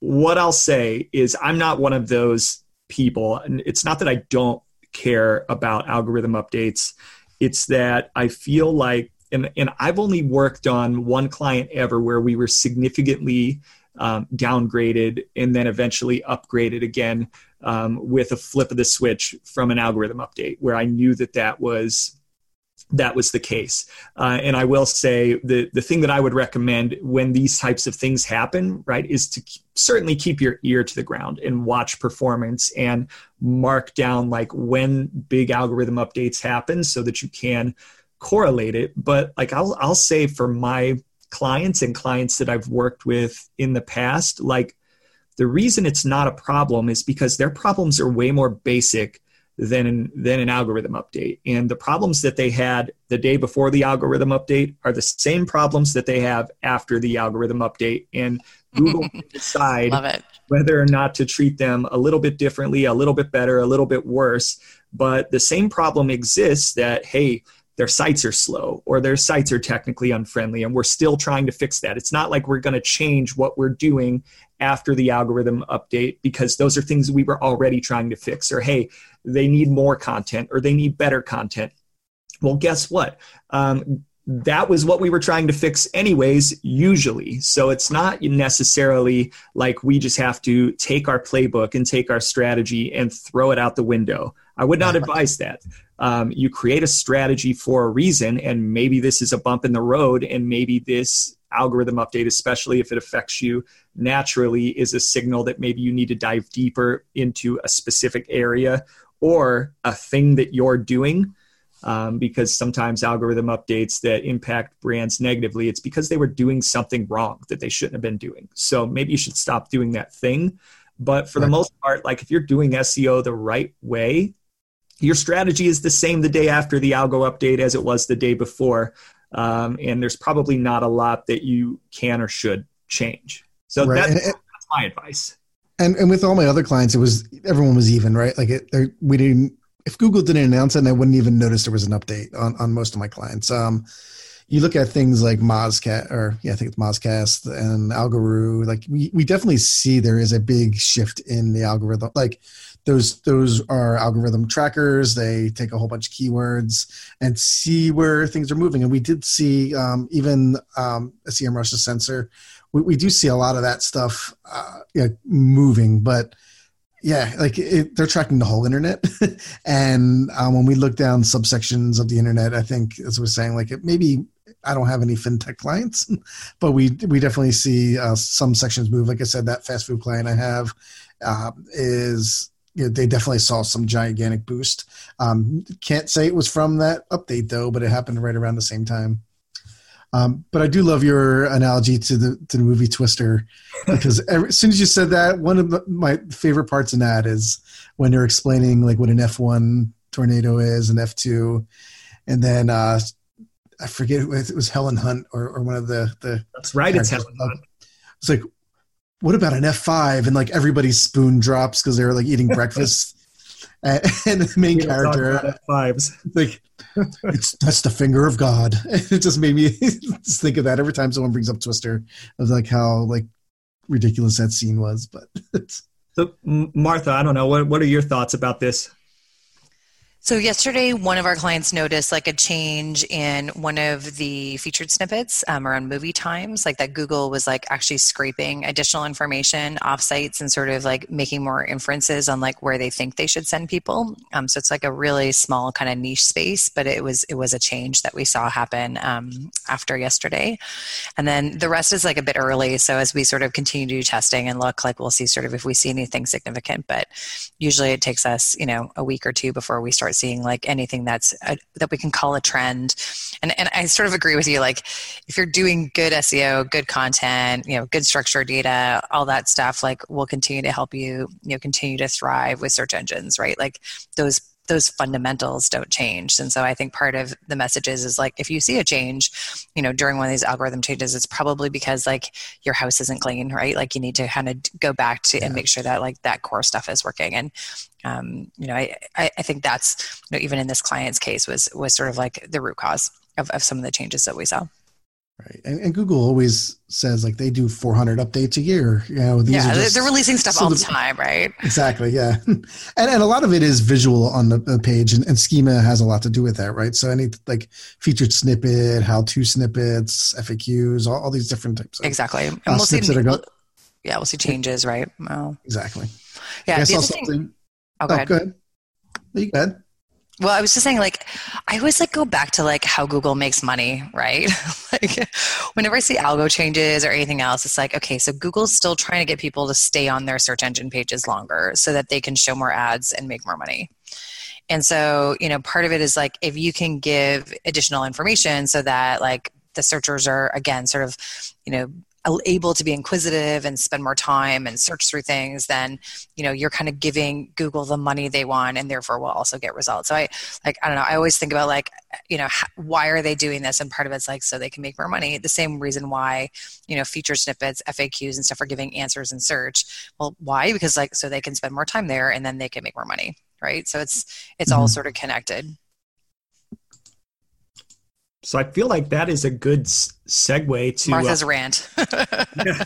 What I'll say is I'm not one of those people. And it's not that I don't care about algorithm updates. It's that I feel like, and I've only worked on one client ever where we were significantly downgraded and then eventually upgraded again with a flip of the switch from an algorithm update, where I knew that was the case. And I will say the thing that I would recommend when these types of things happen, right, is to certainly keep your ear to the ground and watch performance and mark down when big algorithm updates happen so that you can correlate it. But I'll say for my clients and clients that I've worked with in the past, the reason it's not a problem is because their problems are way more basic than an algorithm update. And the problems that they had the day before the algorithm update are the same problems that they have after the algorithm update. And Google can decide whether or not to treat them a little bit differently, a little bit better, a little bit worse. But the same problem exists that, hey, their sites are slow or their sites are technically unfriendly, and we're still trying to fix that. It's not like we're going to change what we're doing after the algorithm update, because those are things we were already trying to fix. Or, hey, they need more content or they need better content. Well, guess what? That was what we were trying to fix anyways, usually. So it's not necessarily like we just have to take our playbook and take our strategy and throw it out the window. I would not advise that. You create a strategy for a reason, and maybe this is a bump in the road, and maybe this algorithm update, especially if it affects you naturally, is a signal that maybe you need to dive deeper into a specific area or a thing that you're doing. Because sometimes algorithm updates that impact brands negatively, it's because they were doing something wrong that they shouldn't have been doing. So maybe you should stop doing that thing. But for the most part, if you're doing SEO the right way, your strategy is the same the day after the algo update as it was the day before. And there's probably not a lot that you can or should change. So that's my advice. And with all my other clients, everyone was even, right? If Google didn't announce it, and I wouldn't even notice there was an update on most of my clients. You look at things like Mozcast, Mozcast and Algoroo. We definitely see there is a big shift in the algorithm. Those are algorithm trackers. They take a whole bunch of keywords and see where things are moving. And we did see even a CMRush's sensor. We do see a lot of that stuff moving, but. Yeah, they're tracking the whole internet, and when we look down subsections of the internet, I think, as we're saying, maybe I don't have any fintech clients, but we definitely see some sections move. Like I said, that fast food client I have they definitely saw some gigantic boost. Can't say it was from that update though, but it happened right around the same time. But I do love your analogy to the movie Twister, because as soon as you said that, one of my favorite parts in that is when they're explaining what an F1 tornado is, an F2, and then I forget if it was Helen Hunt or one of the That's right, it's Helen Hunt. It's what about an F5? And everybody's spoon drops because they're eating breakfast. And the main character, that's the finger of God. It just made me just think of that every time someone brings up Twister, of how ridiculous that scene was. But so Martha, I don't know, what are your thoughts about this? So yesterday, one of our clients noticed like a change in one of the featured snippets around movie times, like that Google was like actually scraping additional information off sites and sort of like making more inferences on like where they think they should send people. So it's like a really small kind of niche space, but it was a change that we saw happen after yesterday. And then the rest is like a bit early. So as we sort of continue to do testing and look, like we'll see sort of if we see anything significant, but usually it takes us, you know, a week or two before we start seeing like anything that we can call a trend. And I sort of agree with you, like if you're doing good SEO, good content, you know, good structured data, all that stuff, like will continue to help you, you know, continue to thrive with search engines, right? Like those fundamentals don't change. And so I think part of the message is like, if you see a change, you know, during one of these algorithm changes, it's probably because like your house isn't clean, right? Like you need to kind of go back to and make sure that like that core stuff is working. And, you know, I think that's, you know, even in this client's case was sort of like the root cause of some of the changes that we saw. Right. And Google always says like they do 400 updates a year. You know, they're releasing stuff all the time, right? Exactly. Yeah. And a lot of it is visual on the page and schema has a lot to do with that, right? So any like featured snippet, how-to snippets, FAQs, all these different types of exactly. And we'll see, yeah, we'll see changes, right? Wow. Exactly. Yeah. I saw something. Go ahead. You go ahead. Well, I was just saying, like, I always like go back to like how Google makes money, right? Like, whenever I see algo changes or anything else, it's like, okay, so Google's still trying to get people to stay on their search engine pages longer so that they can show more ads and make more money. And so, you know, part of it is like if you can give additional information so that like the searchers are again sort of, you know, able to be inquisitive and spend more time and search through things, then, you know, you're kind of giving Google the money they want and therefore will also get results. So I don't know, I always think about like, you know, why are they doing this? And part of it's like, so they can make more money. The same reason why, you know, feature snippets, FAQs and stuff are giving answers in search. Well, why? Because like, so they can spend more time there and then they can make more money, right? So it's all sort of connected. So I feel like that is a good segue to Martha's rant. Yeah,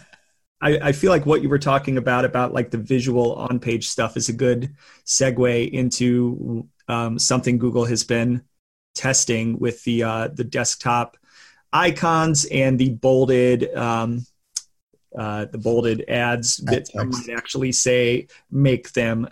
I feel like what you were talking about like the visual on-page stuff is a good segue into something Google has been testing with the desktop icons and the bolded ads that might actually say make them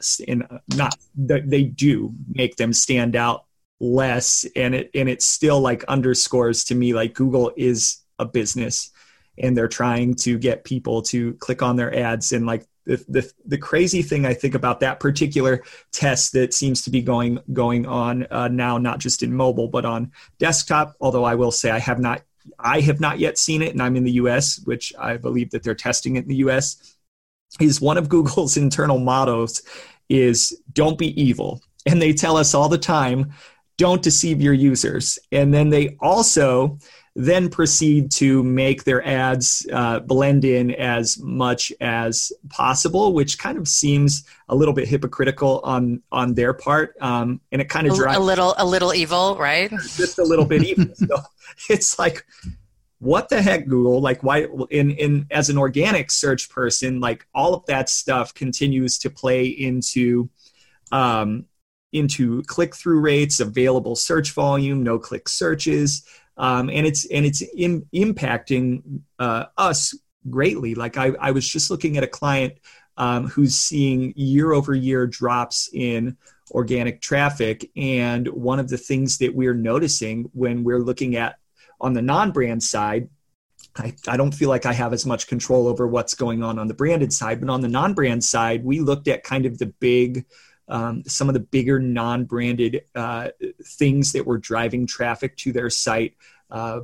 make them stand out less, and it still like underscores to me like Google is a business and they're trying to get people to click on their ads. And like the crazy thing I think about that particular test that seems to be going on now, not just in mobile but on desktop, although I will say I have not yet seen it, and I'm in the US, which I believe that they're testing it in the US, is one of Google's internal mottos is don't be evil, and they tell us all the time, don't deceive your users. And then they also then proceed to make their ads blend in as much as possible, which kind of seems a little bit hypocritical on their part. And it kind of drives a little evil, right? Just a little bit evil. So it's like, what the heck, Google? Like, why? In as an organic search person, like all of that stuff continues to play into click-through rates, available search volume, no-click searches, and it's impacting us greatly. Like I was just looking at a client who's seeing year-over-year drops in organic traffic, and one of the things that we're noticing when we're looking at on the non-brand side, I don't feel like I have as much control over what's going on the branded side, but on the non-brand side, we looked at kind of the big some of the bigger non-branded things that were driving traffic to their site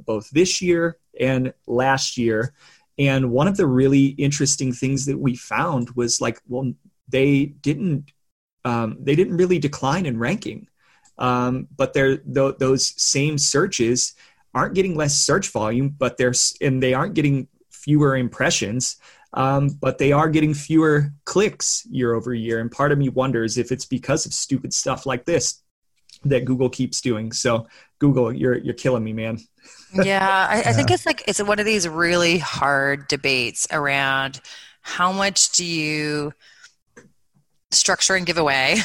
both this year and last year. And one of the really interesting things that we found was like, well, they didn't really decline in ranking, but those same searches aren't getting less search volume, but they aren't getting fewer impressions. But they are getting fewer clicks year over year. And part of me wonders if it's because of stupid stuff like this that Google keeps doing. So Google, you're killing me, man. Yeah, I think it's like, it's one of these really hard debates around how much do you structure and give away,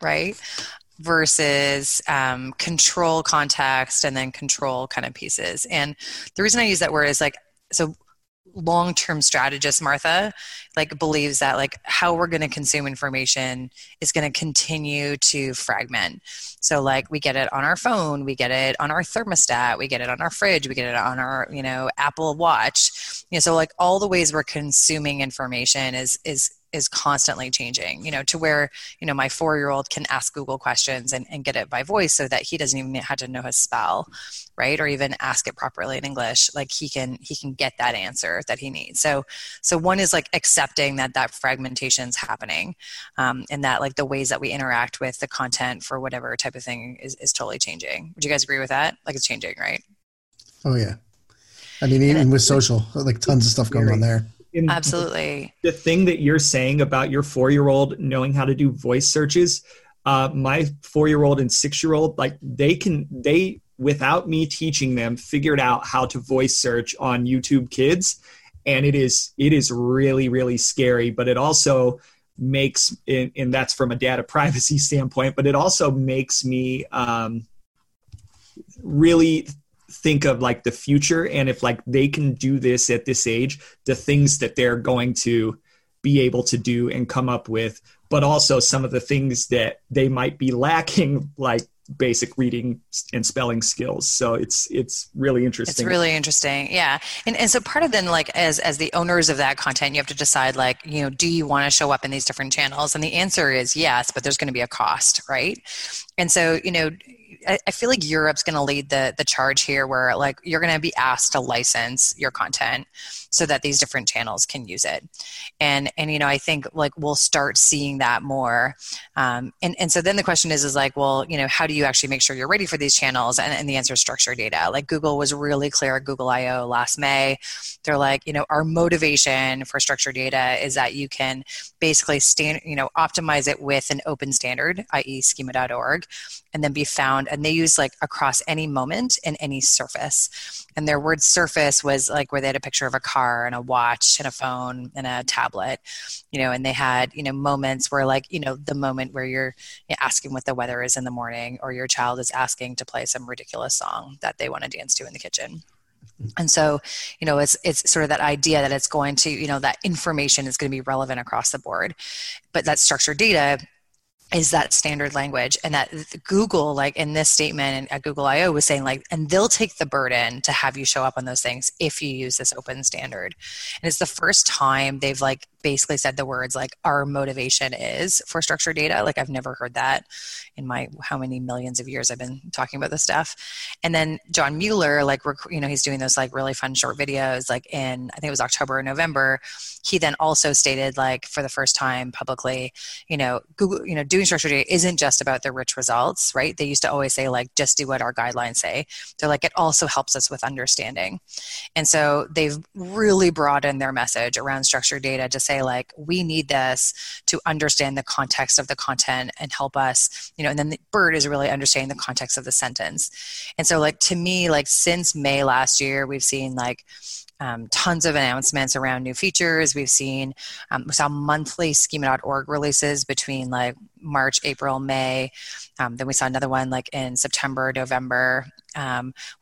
right? versus control context and then control kind of pieces. And the reason I use that word is like, so long-term strategist Martha like believes that like how we're going to consume information is going to continue to fragment. So like we get it on our phone, we get it on our thermostat, we get it on our fridge, we get it on our, you know, Apple Watch. You know, so like all the ways we're consuming information is constantly changing, you know, to where, you know, my 4-year-old can ask Google questions and get it by voice so that he doesn't even have to know how to spell, right? Or even ask it properly in English. Like he can get that answer that he needs. So one is like accepting that fragmentation is happening, and that like the ways that we interact with the content for whatever type of thing is totally changing. Would you guys agree with that? Like it's changing, right? Oh yeah. I mean, even with social, like tons of stuff going on there. And absolutely. The thing that you're saying about your 4-year-old knowing how to do voice searches, my 4-year-old and 6-year-old, like they without me teaching them, figured out how to voice search on YouTube Kids. And it is really, really scary, but it also makes, and that's from a data privacy standpoint, but it also makes me really think of like the future, and if like they can do this at this age, the things that they're going to be able to do and come up with, but also some of the things that they might be lacking, like basic reading and spelling skills. So it's really interesting. It's really interesting. Yeah. And so part of then like as the owners of that content, you have to decide like, you know, do you want to show up in these different channels? And the answer is yes, but there's going to be a cost, right? And so, you know, I feel like Europe's going to lead the charge here where like you're going to be asked to license your content so that these different channels can use it. And you know, I think like we'll start seeing that more. And so then the question is like, well, you know, how do you actually make sure you're ready for these channels? And the answer is structured data. Like Google was really clear at Google I.O. last May. They're like, you know, our motivation for structured data is that you can basically optimize it with an open standard, i.e. schema.org, and then be found. And they use like across any moment and any surface. And their word surface was like where they had a picture of a car and a watch and a phone and a tablet, you know, and they had, you know, moments where like, you know, the moment where you're asking what the weather is in the morning, or your child is asking to play some ridiculous song that they want to dance to in the kitchen. And so, you know, it's sort of that idea that it's going to, you know, that information is going to be relevant across the board, but that structured data is that standard language, and that Google, like in this statement at Google I.O. was saying like, and they'll take the burden to have you show up on those things if you use this open standard. And it's the first time they've like basically said the words like our motivation is for structured data. Like I've never heard that in my, how many millions of years I've been talking about this stuff. And then John Mueller, like, you know, he's doing those like really fun short videos, like in, I think it was October or November. He then also stated like for the first time publicly, you know, Google, you know, doing structured data isn't just about the rich results, right? They used to always say like, just do what our guidelines say. They're like, it also helps us with understanding. And so they've really broadened their message around structured data to say like, we need this to understand the context of the content and help us, you know, and then the BERT is really understanding the context of the sentence. And so like, to me, like since May last year, we've seen like, tons of announcements around new features. We've seen we saw monthly schema.org releases between like March, April, May. Then we saw another one like in September, November.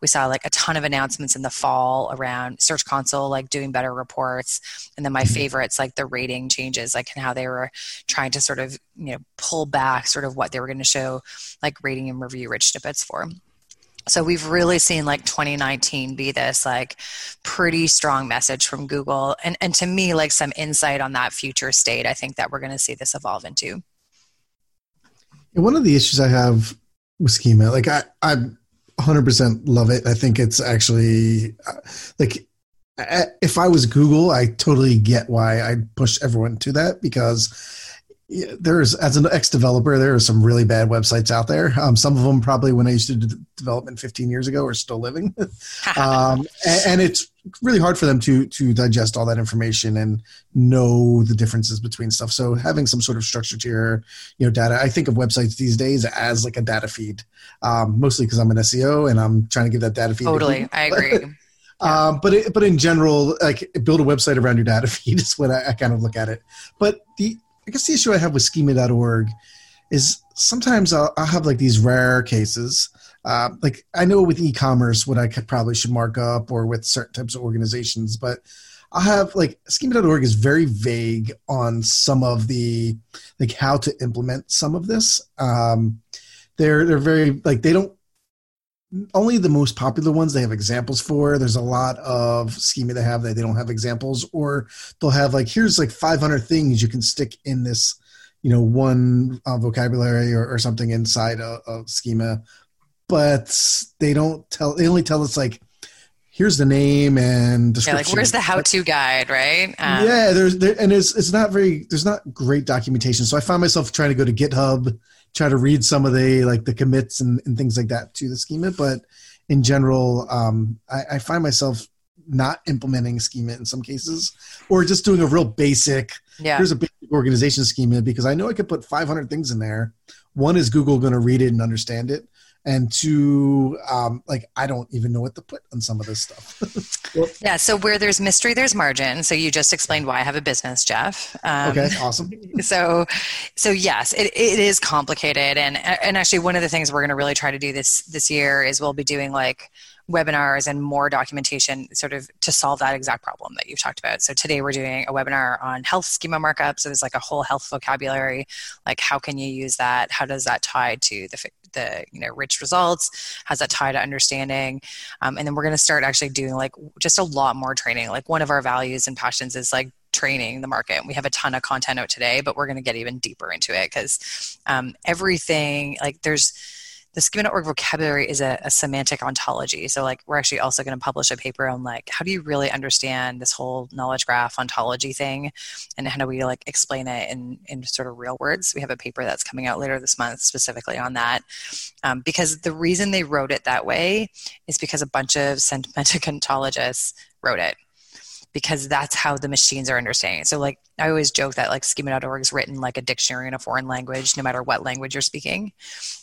We saw like a ton of announcements in the fall around Search Console, like doing better reports. And then my favorites, like the rating changes, like and how they were trying to sort of, you know, pull back sort of what they were going to show like rating and review rich snippets for. So we've really seen like 2019 be this like pretty strong message from Google. And to me, like some insight on that future state, I think that we're going to see this evolve into. And one of the issues I have with Schema, like I 100% love it. I think it's actually like if I was Google, I totally get why I'd push everyone to that, because there's, as an ex-developer, there are some really bad websites out there. Some of them probably when I used to do development 15 years ago are still living. and it's really hard for them to digest all that information and know the differences between stuff. So having some sort of structure to your, you know, data. I think of websites these days as like a data feed, mostly because I'm an SEO and I'm trying to give that data feed. Totally, I agree. Yeah. But in general, like build a website around your data feed is what I kind of look at it. But I guess the issue I have with schema.org is sometimes I'll have like these rare cases. Like I know with e-commerce what I could probably should mark up, or with certain types of organizations, but I'll have like schema.org is very vague on some of the, like how to implement some of this. They're very like, they don't, only the most popular ones they have examples for. There's a lot of schema they have that they don't have examples, or they'll have like, here's like 500 things you can stick in this, you know, one vocabulary or something inside a schema, but they don't tell, they only tell us like, here's the name and description. Yeah, like where's the how-to guide, right? Yeah, there's not very, there's not great documentation. So I find myself trying to go to GitHub, try to read some of the like the commits and things like that to the schema. But in general, I find myself not implementing schema in some cases, or just doing a real basic, here's a basic organization schema, because I know I could put 500 things in there. One, is Google going to read it and understand it? And two, like I don't even know what to put on some of this stuff. Yeah, so where there's mystery, there's margin. So you just explained why I have a business, Jeff. Okay, awesome. So yes, it is complicated, and actually one of the things we're going to really try to do this year is we'll be doing like webinars and more documentation sort of to solve that exact problem that you've talked about. So today we're doing a webinar on health schema markup. So there's like a whole health vocabulary, like how can you use that? How does that tie to the rich results? How's that tie to understanding? And then we're going to start actually doing like just a lot more training. Like one of our values and passions is like training the market. We have a ton of content out today, but we're going to get even deeper into it because everything, like there's, the schema.org vocabulary is a semantic ontology. So like we're actually also going to publish a paper on like, how do you really understand this whole knowledge graph ontology thing? And how do we like explain it in sort of real words? We have a paper that's coming out later this month specifically on that. Because the reason they wrote it that way is because a bunch of semantic ontologists wrote it, because that's how the machines are understanding it. So like, I always joke that like schema.org is written like a dictionary in a foreign language, no matter what language you're speaking,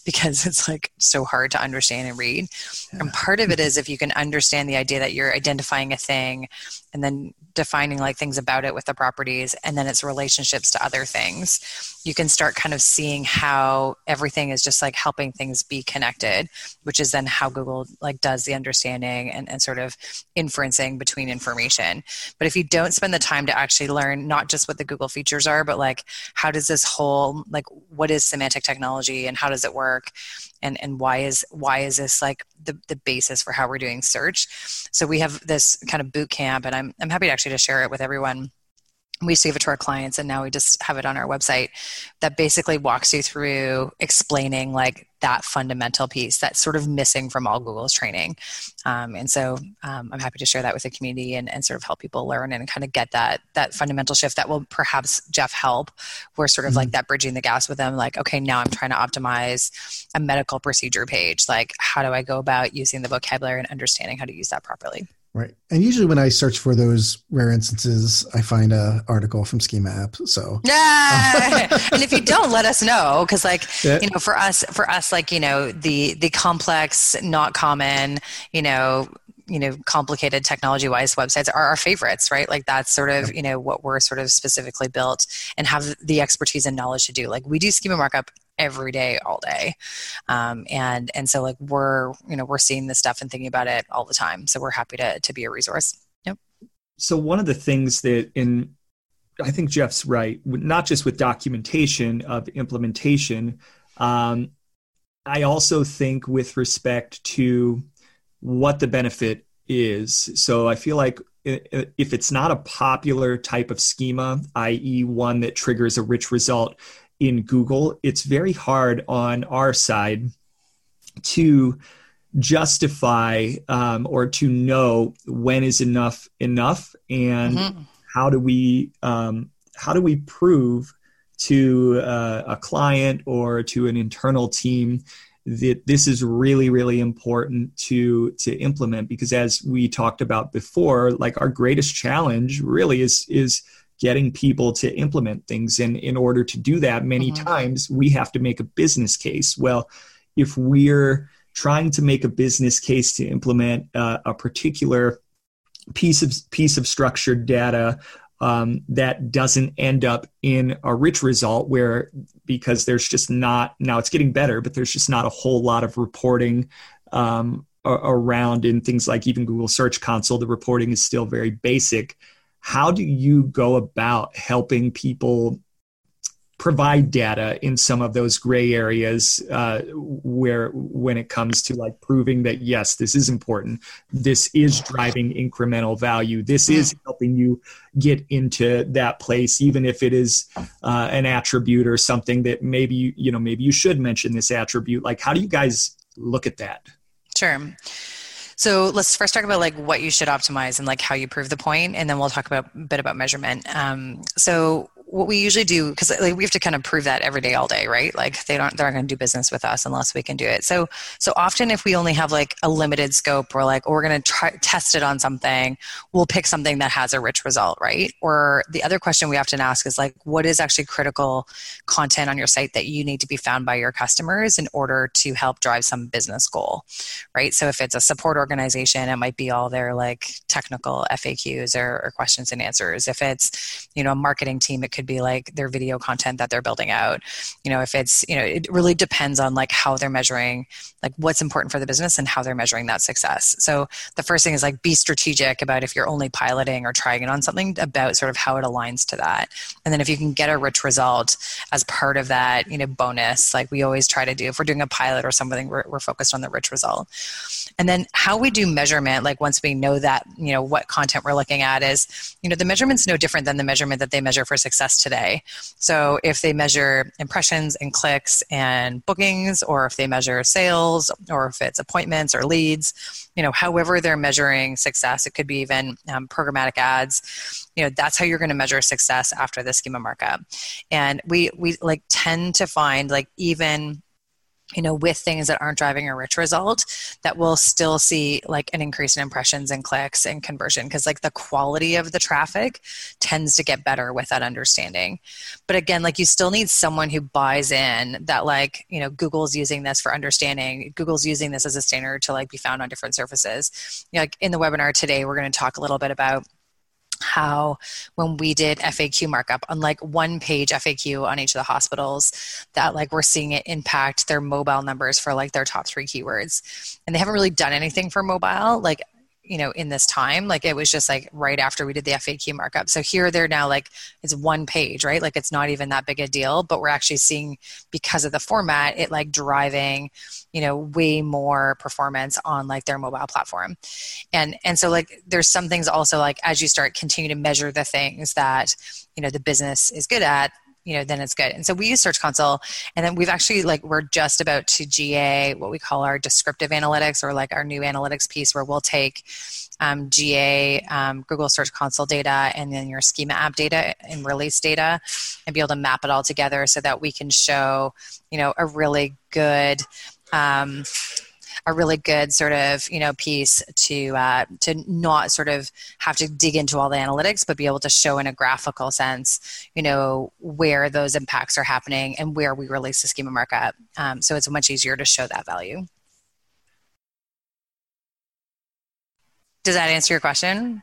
because it's like so hard to understand and read. Yeah. And part of it is if you can understand the idea that you're identifying a thing and then defining like things about it with the properties and then its relationships to other things, you can start kind of seeing how everything is just like helping things be connected, which is then how Google like does the understanding and sort of inferencing between information. But if you don't spend the time to actually learn not just what the Google features are, but like how does this whole, like what is semantic technology and how does it work, and why is this like the basis for how we're doing search? So we have this kind of boot camp, and I'm happy to actually to share it with everyone. We used to give it to our clients, and now we just have it on our website that basically walks you through explaining like that fundamental piece that's sort of missing from all Google's training. And so I'm happy to share that with the community and sort of help people learn and kind of get that fundamental shift that will perhaps, Jeff, help. We're sort of like that bridging the gaps with them. Like, okay, now I'm trying to optimize a medical procedure page. Like, how do I go about using the vocabulary and understanding how to use that properly? Right. And usually when I search for those rare instances, I find an article from Schema App. So yeah. And if you don't, let us know. Cause like, for us, like, the complex, not common, complicated technology-wise websites are our favorites, right? Like that's sort of, what we're sort of specifically built and have the expertise and knowledge to do. Like we do schema markup every day, all day. And so like we're seeing this stuff and thinking about it all the time. So we're happy to be a resource. Yep. So one of the things that I think Jeff's right, not just with documentation of implementation. I also think with respect to what the benefit is. So I feel like if it's not a popular type of schema, i.e. one that triggers a rich result in Google, it's very hard on our side to justify or to know when is enough and how do we prove to a client or to an internal team that this is really, really important to implement, because as we talked about before, like our greatest challenge really is getting people to implement things. And in order to do that, many times we have to make a business case. Well, if we're trying to make a business case to implement a particular piece of structured data that doesn't end up in a rich result where, because there's just not, now it's getting better, but there's just not a whole lot of reporting around in things like even Google Search Console. The reporting is still very basic. How do you go about helping people provide data in some of those gray areas where, when it comes to like proving that, yes, this is important, this is driving incremental value, this is helping you get into that place, even if it is an attribute or something that maybe, you know, maybe you should mention this attribute. Like, how do you guys look at that? Sure. So let's first talk about like what you should optimize and like how you prove the point, and then we'll talk about a bit about measurement. So what we usually do, because like, we have to kind of prove that every day, all day, right? Like they're not going to do business with us unless we can do it. So often if we only have like a limited scope, or like, or we're going to try test it on something, we'll pick something that has a rich result, right? Or the other question we often ask is like, what is actually critical content on your site that you need to be found by your customers in order to help drive some business goal, right? So if it's a support organization, it might be all their like technical FAQs or questions and answers. If it's, you know, a marketing team, it could be like their video content that they're building out. You know, if it's, you know, it really depends on like how they're measuring, like what's important for the business and how they're measuring that success. So the first thing is like be strategic about if you're only piloting or trying it on something, about sort of how it aligns to that. And then if you can get a rich result as part of that, you know, bonus, like we always try to do, if we're doing a pilot or something, we're focused on the rich result. And then how we do measurement, like once we know that, you know, what content we're looking at is, you know, the measurement's no different than the measurement that they measure for success today. So if they measure impressions and clicks and bookings, or if they measure sales, or if it's appointments or leads, you know, however they're measuring success, it could be even programmatic ads, you know, that's how you're going to measure success after the schema markup. And we like tend to find like even, you know, with things that aren't driving a rich result, that we'll still see like an increase in impressions and clicks and conversion, because like the quality of the traffic tends to get better with that understanding. But again, like you still need someone who buys in that, like, you know, Google's using this for understanding, Google's using this as a standard to like be found on different surfaces. You know, like in the webinar today, we're going to talk a little bit about how when we did FAQ markup on like one page FAQ on each of the hospitals, that like we're seeing it impact their mobile numbers for like their top 3 keywords. And they haven't really done anything for mobile, like, you know, in this time, like it was just like right after we did the FAQ markup. So here they're now like, it's one page, right? Like it's not even that big a deal, but we're actually seeing, because of the format, it like driving, you know, way more performance on like their mobile platform. And so like, there's some things also like, as you start continue to measure the things that, you know, the business is good at, you know, then it's good. And so we use Search Console, and then we've actually like, we're just about to GA what we call our descriptive analytics, or like our new analytics piece, where we'll take Google Search Console data and then your Schema App data and release data, and be able to map it all together so that we can show, you know, a really good sort of, you know, piece to not sort of have to dig into all the analytics, but be able to show in a graphical sense, you know, where those impacts are happening and where we release the schema markup. So it's much easier to show that value. Does that answer your question?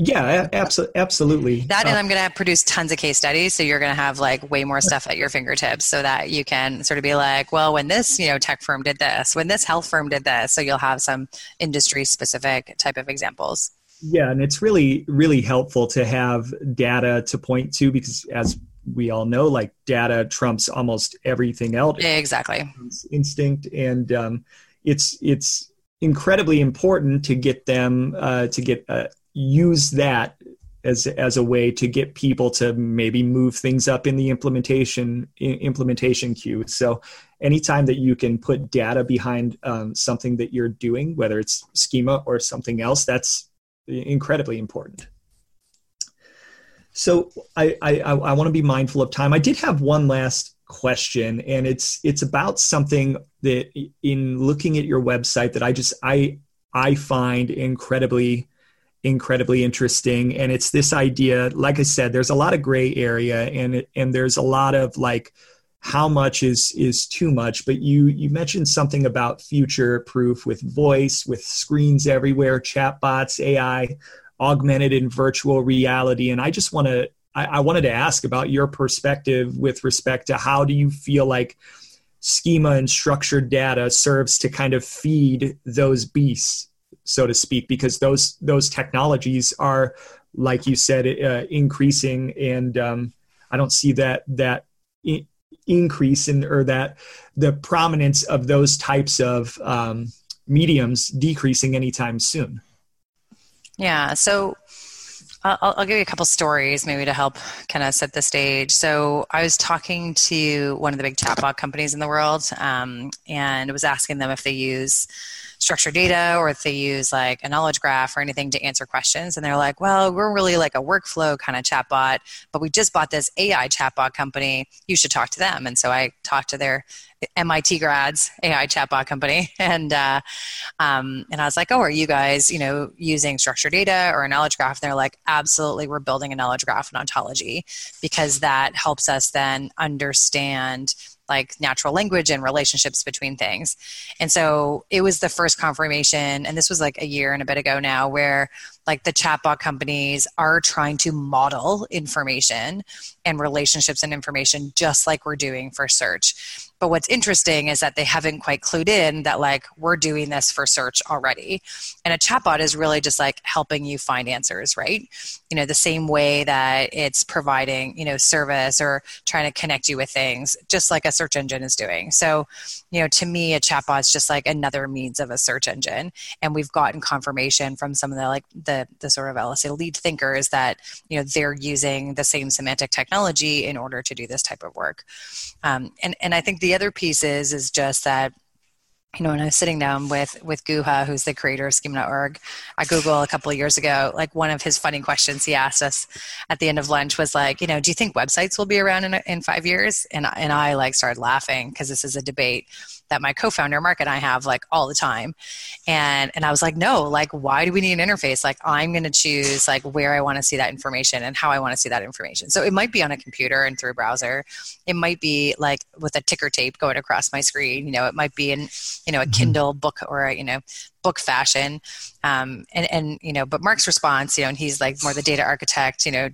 Yeah, absolutely. That, and I'm going to produce tons of case studies, so you're going to have like way more stuff at your fingertips, so that you can sort of be like, well, when this, you know, tech firm did this, when this health firm did this, so you'll have some industry-specific type of examples. Yeah, and it's really, really helpful to have data to point to, because as we all know, like data trumps almost everything else. Exactly. It's instinct, and it's incredibly important to get them use that as a way to get people to maybe move things up in the implementation queue. So anytime that you can put data behind something that you're doing, whether it's schema or something else, that's incredibly important. So I want to be mindful of time. I did have one last question, and it's about something that in looking at your website that I find incredibly interesting. And it's this idea, like I said, there's a lot of gray area, and there's a lot of like how much is too much, but you mentioned something about future proof with voice, with screens everywhere, chatbots, AI. augmented and virtual reality. And I just want to, I wanted to ask about your perspective with respect to how do you feel like schema and structured data serves to kind of feed those beasts, so to speak, because those technologies are, like you said, increasing, and I don't see that increase in, or that the prominence of those types of mediums decreasing anytime soon. Yeah. So I'll give you a couple stories maybe to help kind of set the stage. So I was talking to one of the big chatbot companies in the world, and was asking them if they use structured data or if they use like a knowledge graph or anything to answer questions. And they're like, well, we're really like a workflow kind of chatbot, but we just bought this AI chatbot company. You should talk to them. And so I talked to their MIT grads, AI chatbot company. And I was like, oh, are you guys, you know, using structured data or a knowledge graph? And they're like, absolutely. We're building a knowledge graph and ontology because that helps us then understand like natural language and relationships between things. And so it was the first confirmation, and this was like a year and a bit ago now, where like the chatbot companies are trying to model information and relationships and information just like we're doing for search. But what's interesting is that they haven't quite clued in that like we're doing this for search already. And a chatbot is really just like helping you find answers, right? You know, the same way that it's providing, you know, service or trying to connect you with things, just like a search engine is doing. So, you know, to me, a chatbot is just like another means of a search engine. And we've gotten confirmation from some of the like the sort of LSA lead thinkers that, you know, they're using the same semantic technology in order to do this type of work. And I think the other piece is just that, you know, when I was sitting down with Guha, who's the creator of schema.org at Google a couple of years ago, like one of his funny questions he asked us at the end of lunch was like, you know, do you think websites will be around in 5 years? And I like started laughing because this is a debate that my co-founder Mark and I have like all the time. And I was like, no, like, why do we need an interface? Like, I'm going to choose like where I want to see that information and how I want to see that information. So it might be on a computer and through a browser. It might be like with a ticker tape going across my screen. You know, it might be in, you know, a Kindle book or a, you know, book fashion. And, you know, but Mark's response, you know, and he's like more the data architect, you know,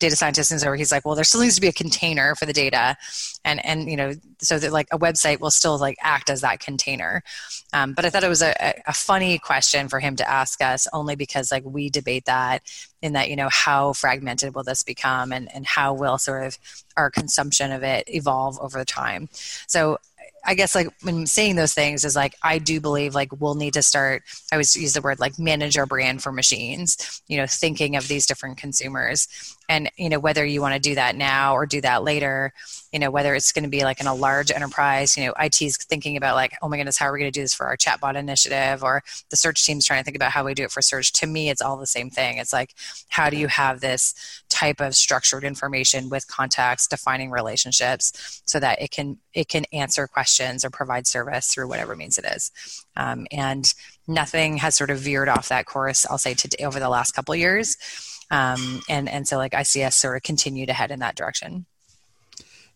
data scientist, and so he's like, well, there still needs to be a container for the data, and you know, so that like a website will still like act as that container. But I thought it was a funny question for him to ask us, only because like we debate that in that, you know, how fragmented will this become, and how will sort of our consumption of it evolve over time. So I guess like when saying those things is like, I do believe like we'll need to start, I always use the word like manage our brand for machines, you know, thinking of these different consumers, and, you know, whether you want to do that now or do that later, you know, whether it's going to be like in a large enterprise, you know, IT is thinking about like, oh my goodness, how are we going to do this for our chatbot initiative, or the search team's trying to think about how we do it for search. To me, it's all the same thing. It's like, how do you have this type of structured information with context, defining relationships so that it can answer questions or provide service through whatever means it is. And nothing has sort of veered off that course, I'll say, today over the last couple of years. And so like I see us sort of continue to head in that direction.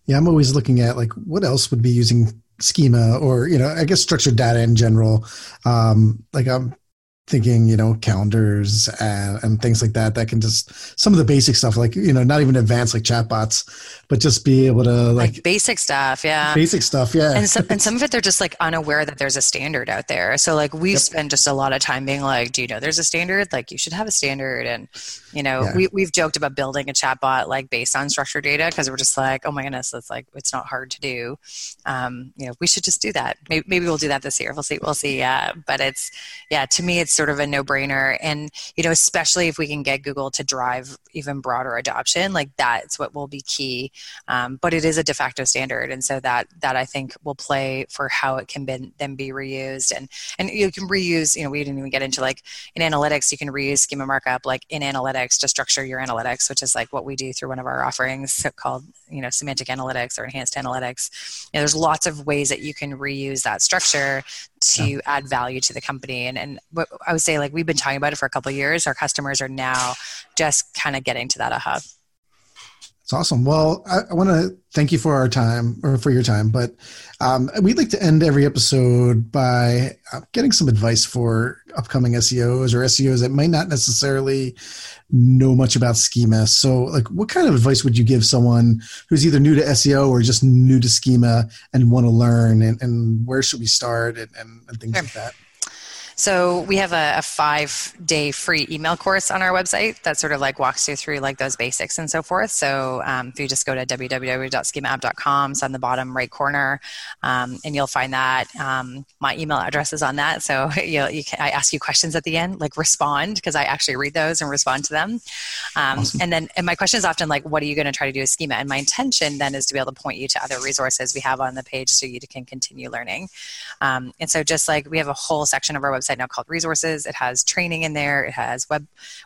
Yeah, I'm always looking at like what else would be using schema or, you know, I guess structured data in general. Like I'm thinking, you know, calendars and things like that can just, some of the basic stuff, like, you know, not even advanced like chatbots, but just be able to like basic stuff. Yeah. Basic stuff. Yeah. And some of it, they're just like unaware that there's a standard out there. So like we've spent just a lot of time being like, do you know, there's a standard, like you should have a standard. And, you know, we've joked about building a chatbot, like based on structured data. Cause we're just like, oh my goodness, that's like, it's not hard to do. You know, we should just do that. Maybe we'll do that this year. We'll see. But it's, yeah, to me, it's sort of a no-brainer, and you know, especially if we can get Google to drive even broader adoption, like that's what will be key. But it is a de facto standard, and so that I think will play for how it can then be reused, and you can reuse. You know, we didn't even get into like in analytics, you can reuse schema markup like in analytics to structure your analytics, which is like what we do through one of our offerings called, you know, Semantic Analytics or Enhanced Analytics. You know, there's lots of ways that you can reuse that structure to add value to the company. And what I would say, like, we've been talking about it for a couple of years. Our customers are now just kind of getting to that aha. It's awesome. Well, I want to thank you for our time, or for your time, but we'd like to end every episode by getting some advice for upcoming SEOs or SEOs that might not necessarily know much about schema. So like, what kind of advice would you give someone who's either new to SEO or just new to schema and want to learn, and where should we start, and things like that? So we have a 5-day free email course on our website that sort of like walks you through like those basics and so forth. So if you just go to www.schemaapp.com, it's on the bottom right corner, and you'll find that my email address is on that. So I ask you questions at the end, like respond, because I actually read those and respond to them. Awesome. And my question is often like, what are you going to try to do with schema? And my intention then is to be able to point you to other resources we have on the page so you can continue learning. And so just like we have a whole section of our website now called resources. It has training in there. It has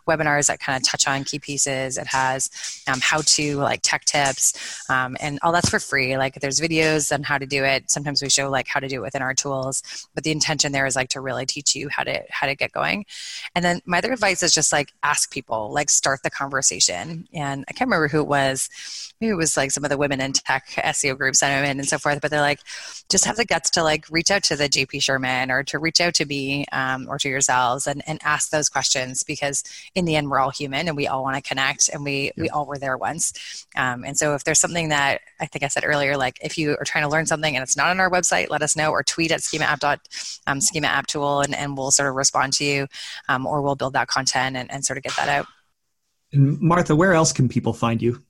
webinars that kind of touch on key pieces. It has how to like tech tips, and all that's for free. Like there's videos on how to do it. Sometimes we show like how to do it within our tools, but the intention there is like to really teach you how to get going. And then my other advice is just like ask people, like start the conversation. And I can't remember who it was. Maybe it was like some of the women in tech SEO groups I'm in and so forth, but they're like, just have the guts to like reach out to the JP Sherman or to reach out to me or to yourselves and ask those questions, because in the end, we're all human and we all want to connect, and we all were there once. And so if there's something that I think I said earlier, like if you are trying to learn something and it's not on our website, let us know, or tweet at schema app tool and we'll sort of respond to you, or we'll build that content and sort of get that out. And Martha, where else can people find you?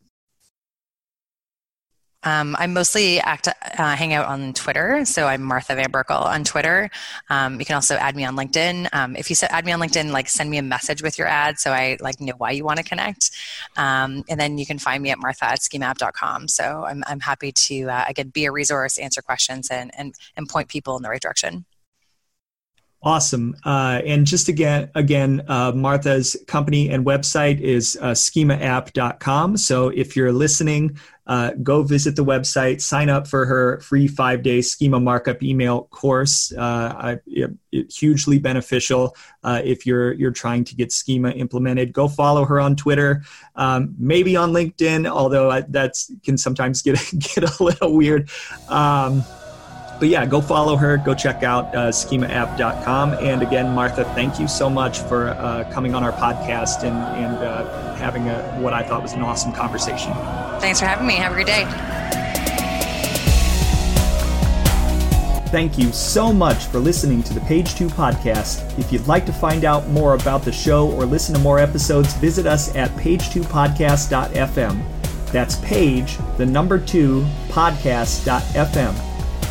I mostly hang out on Twitter. So I'm Martha Van Berkel on Twitter. You can also add me on LinkedIn. If you add me on LinkedIn, like send me a message with your ad so I like know why you want to connect. And then you can find me at martha@schemaapp.com. So I'm happy to, again, be a resource, answer questions, and point people in the right direction. Awesome. And just again, Martha's company and website is schemaapp.com. So if you're listening, go visit the website, sign up for her free 5-day schema markup email course. It's hugely beneficial if you're trying to get schema implemented. Go follow her on Twitter, maybe on LinkedIn, although that can sometimes get a little weird. But yeah, go follow her. Go check out schemaapp.com. And again, Martha, thank you so much for coming on our podcast and having what I thought was an awesome conversation. Thanks for having me. Have a great day. Thank you so much for listening to the Page 2 Podcast. If you'd like to find out more about the show or listen to more episodes, visit us at page2podcast.fm. That's page, 2, podcast.fm.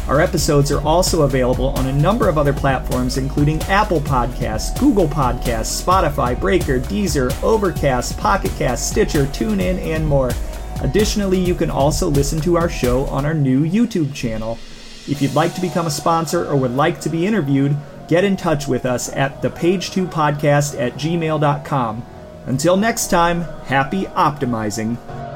Our episodes are also available on a number of other platforms, including Apple Podcasts, Google Podcasts, Spotify, Breaker, Deezer, Overcast, Pocket Cast, Stitcher, TuneIn, and more. Additionally, you can also listen to our show on our new YouTube channel. If you'd like to become a sponsor or would like to be interviewed, get in touch with us at thepage2podcast@gmail.com. Until next time, happy optimizing.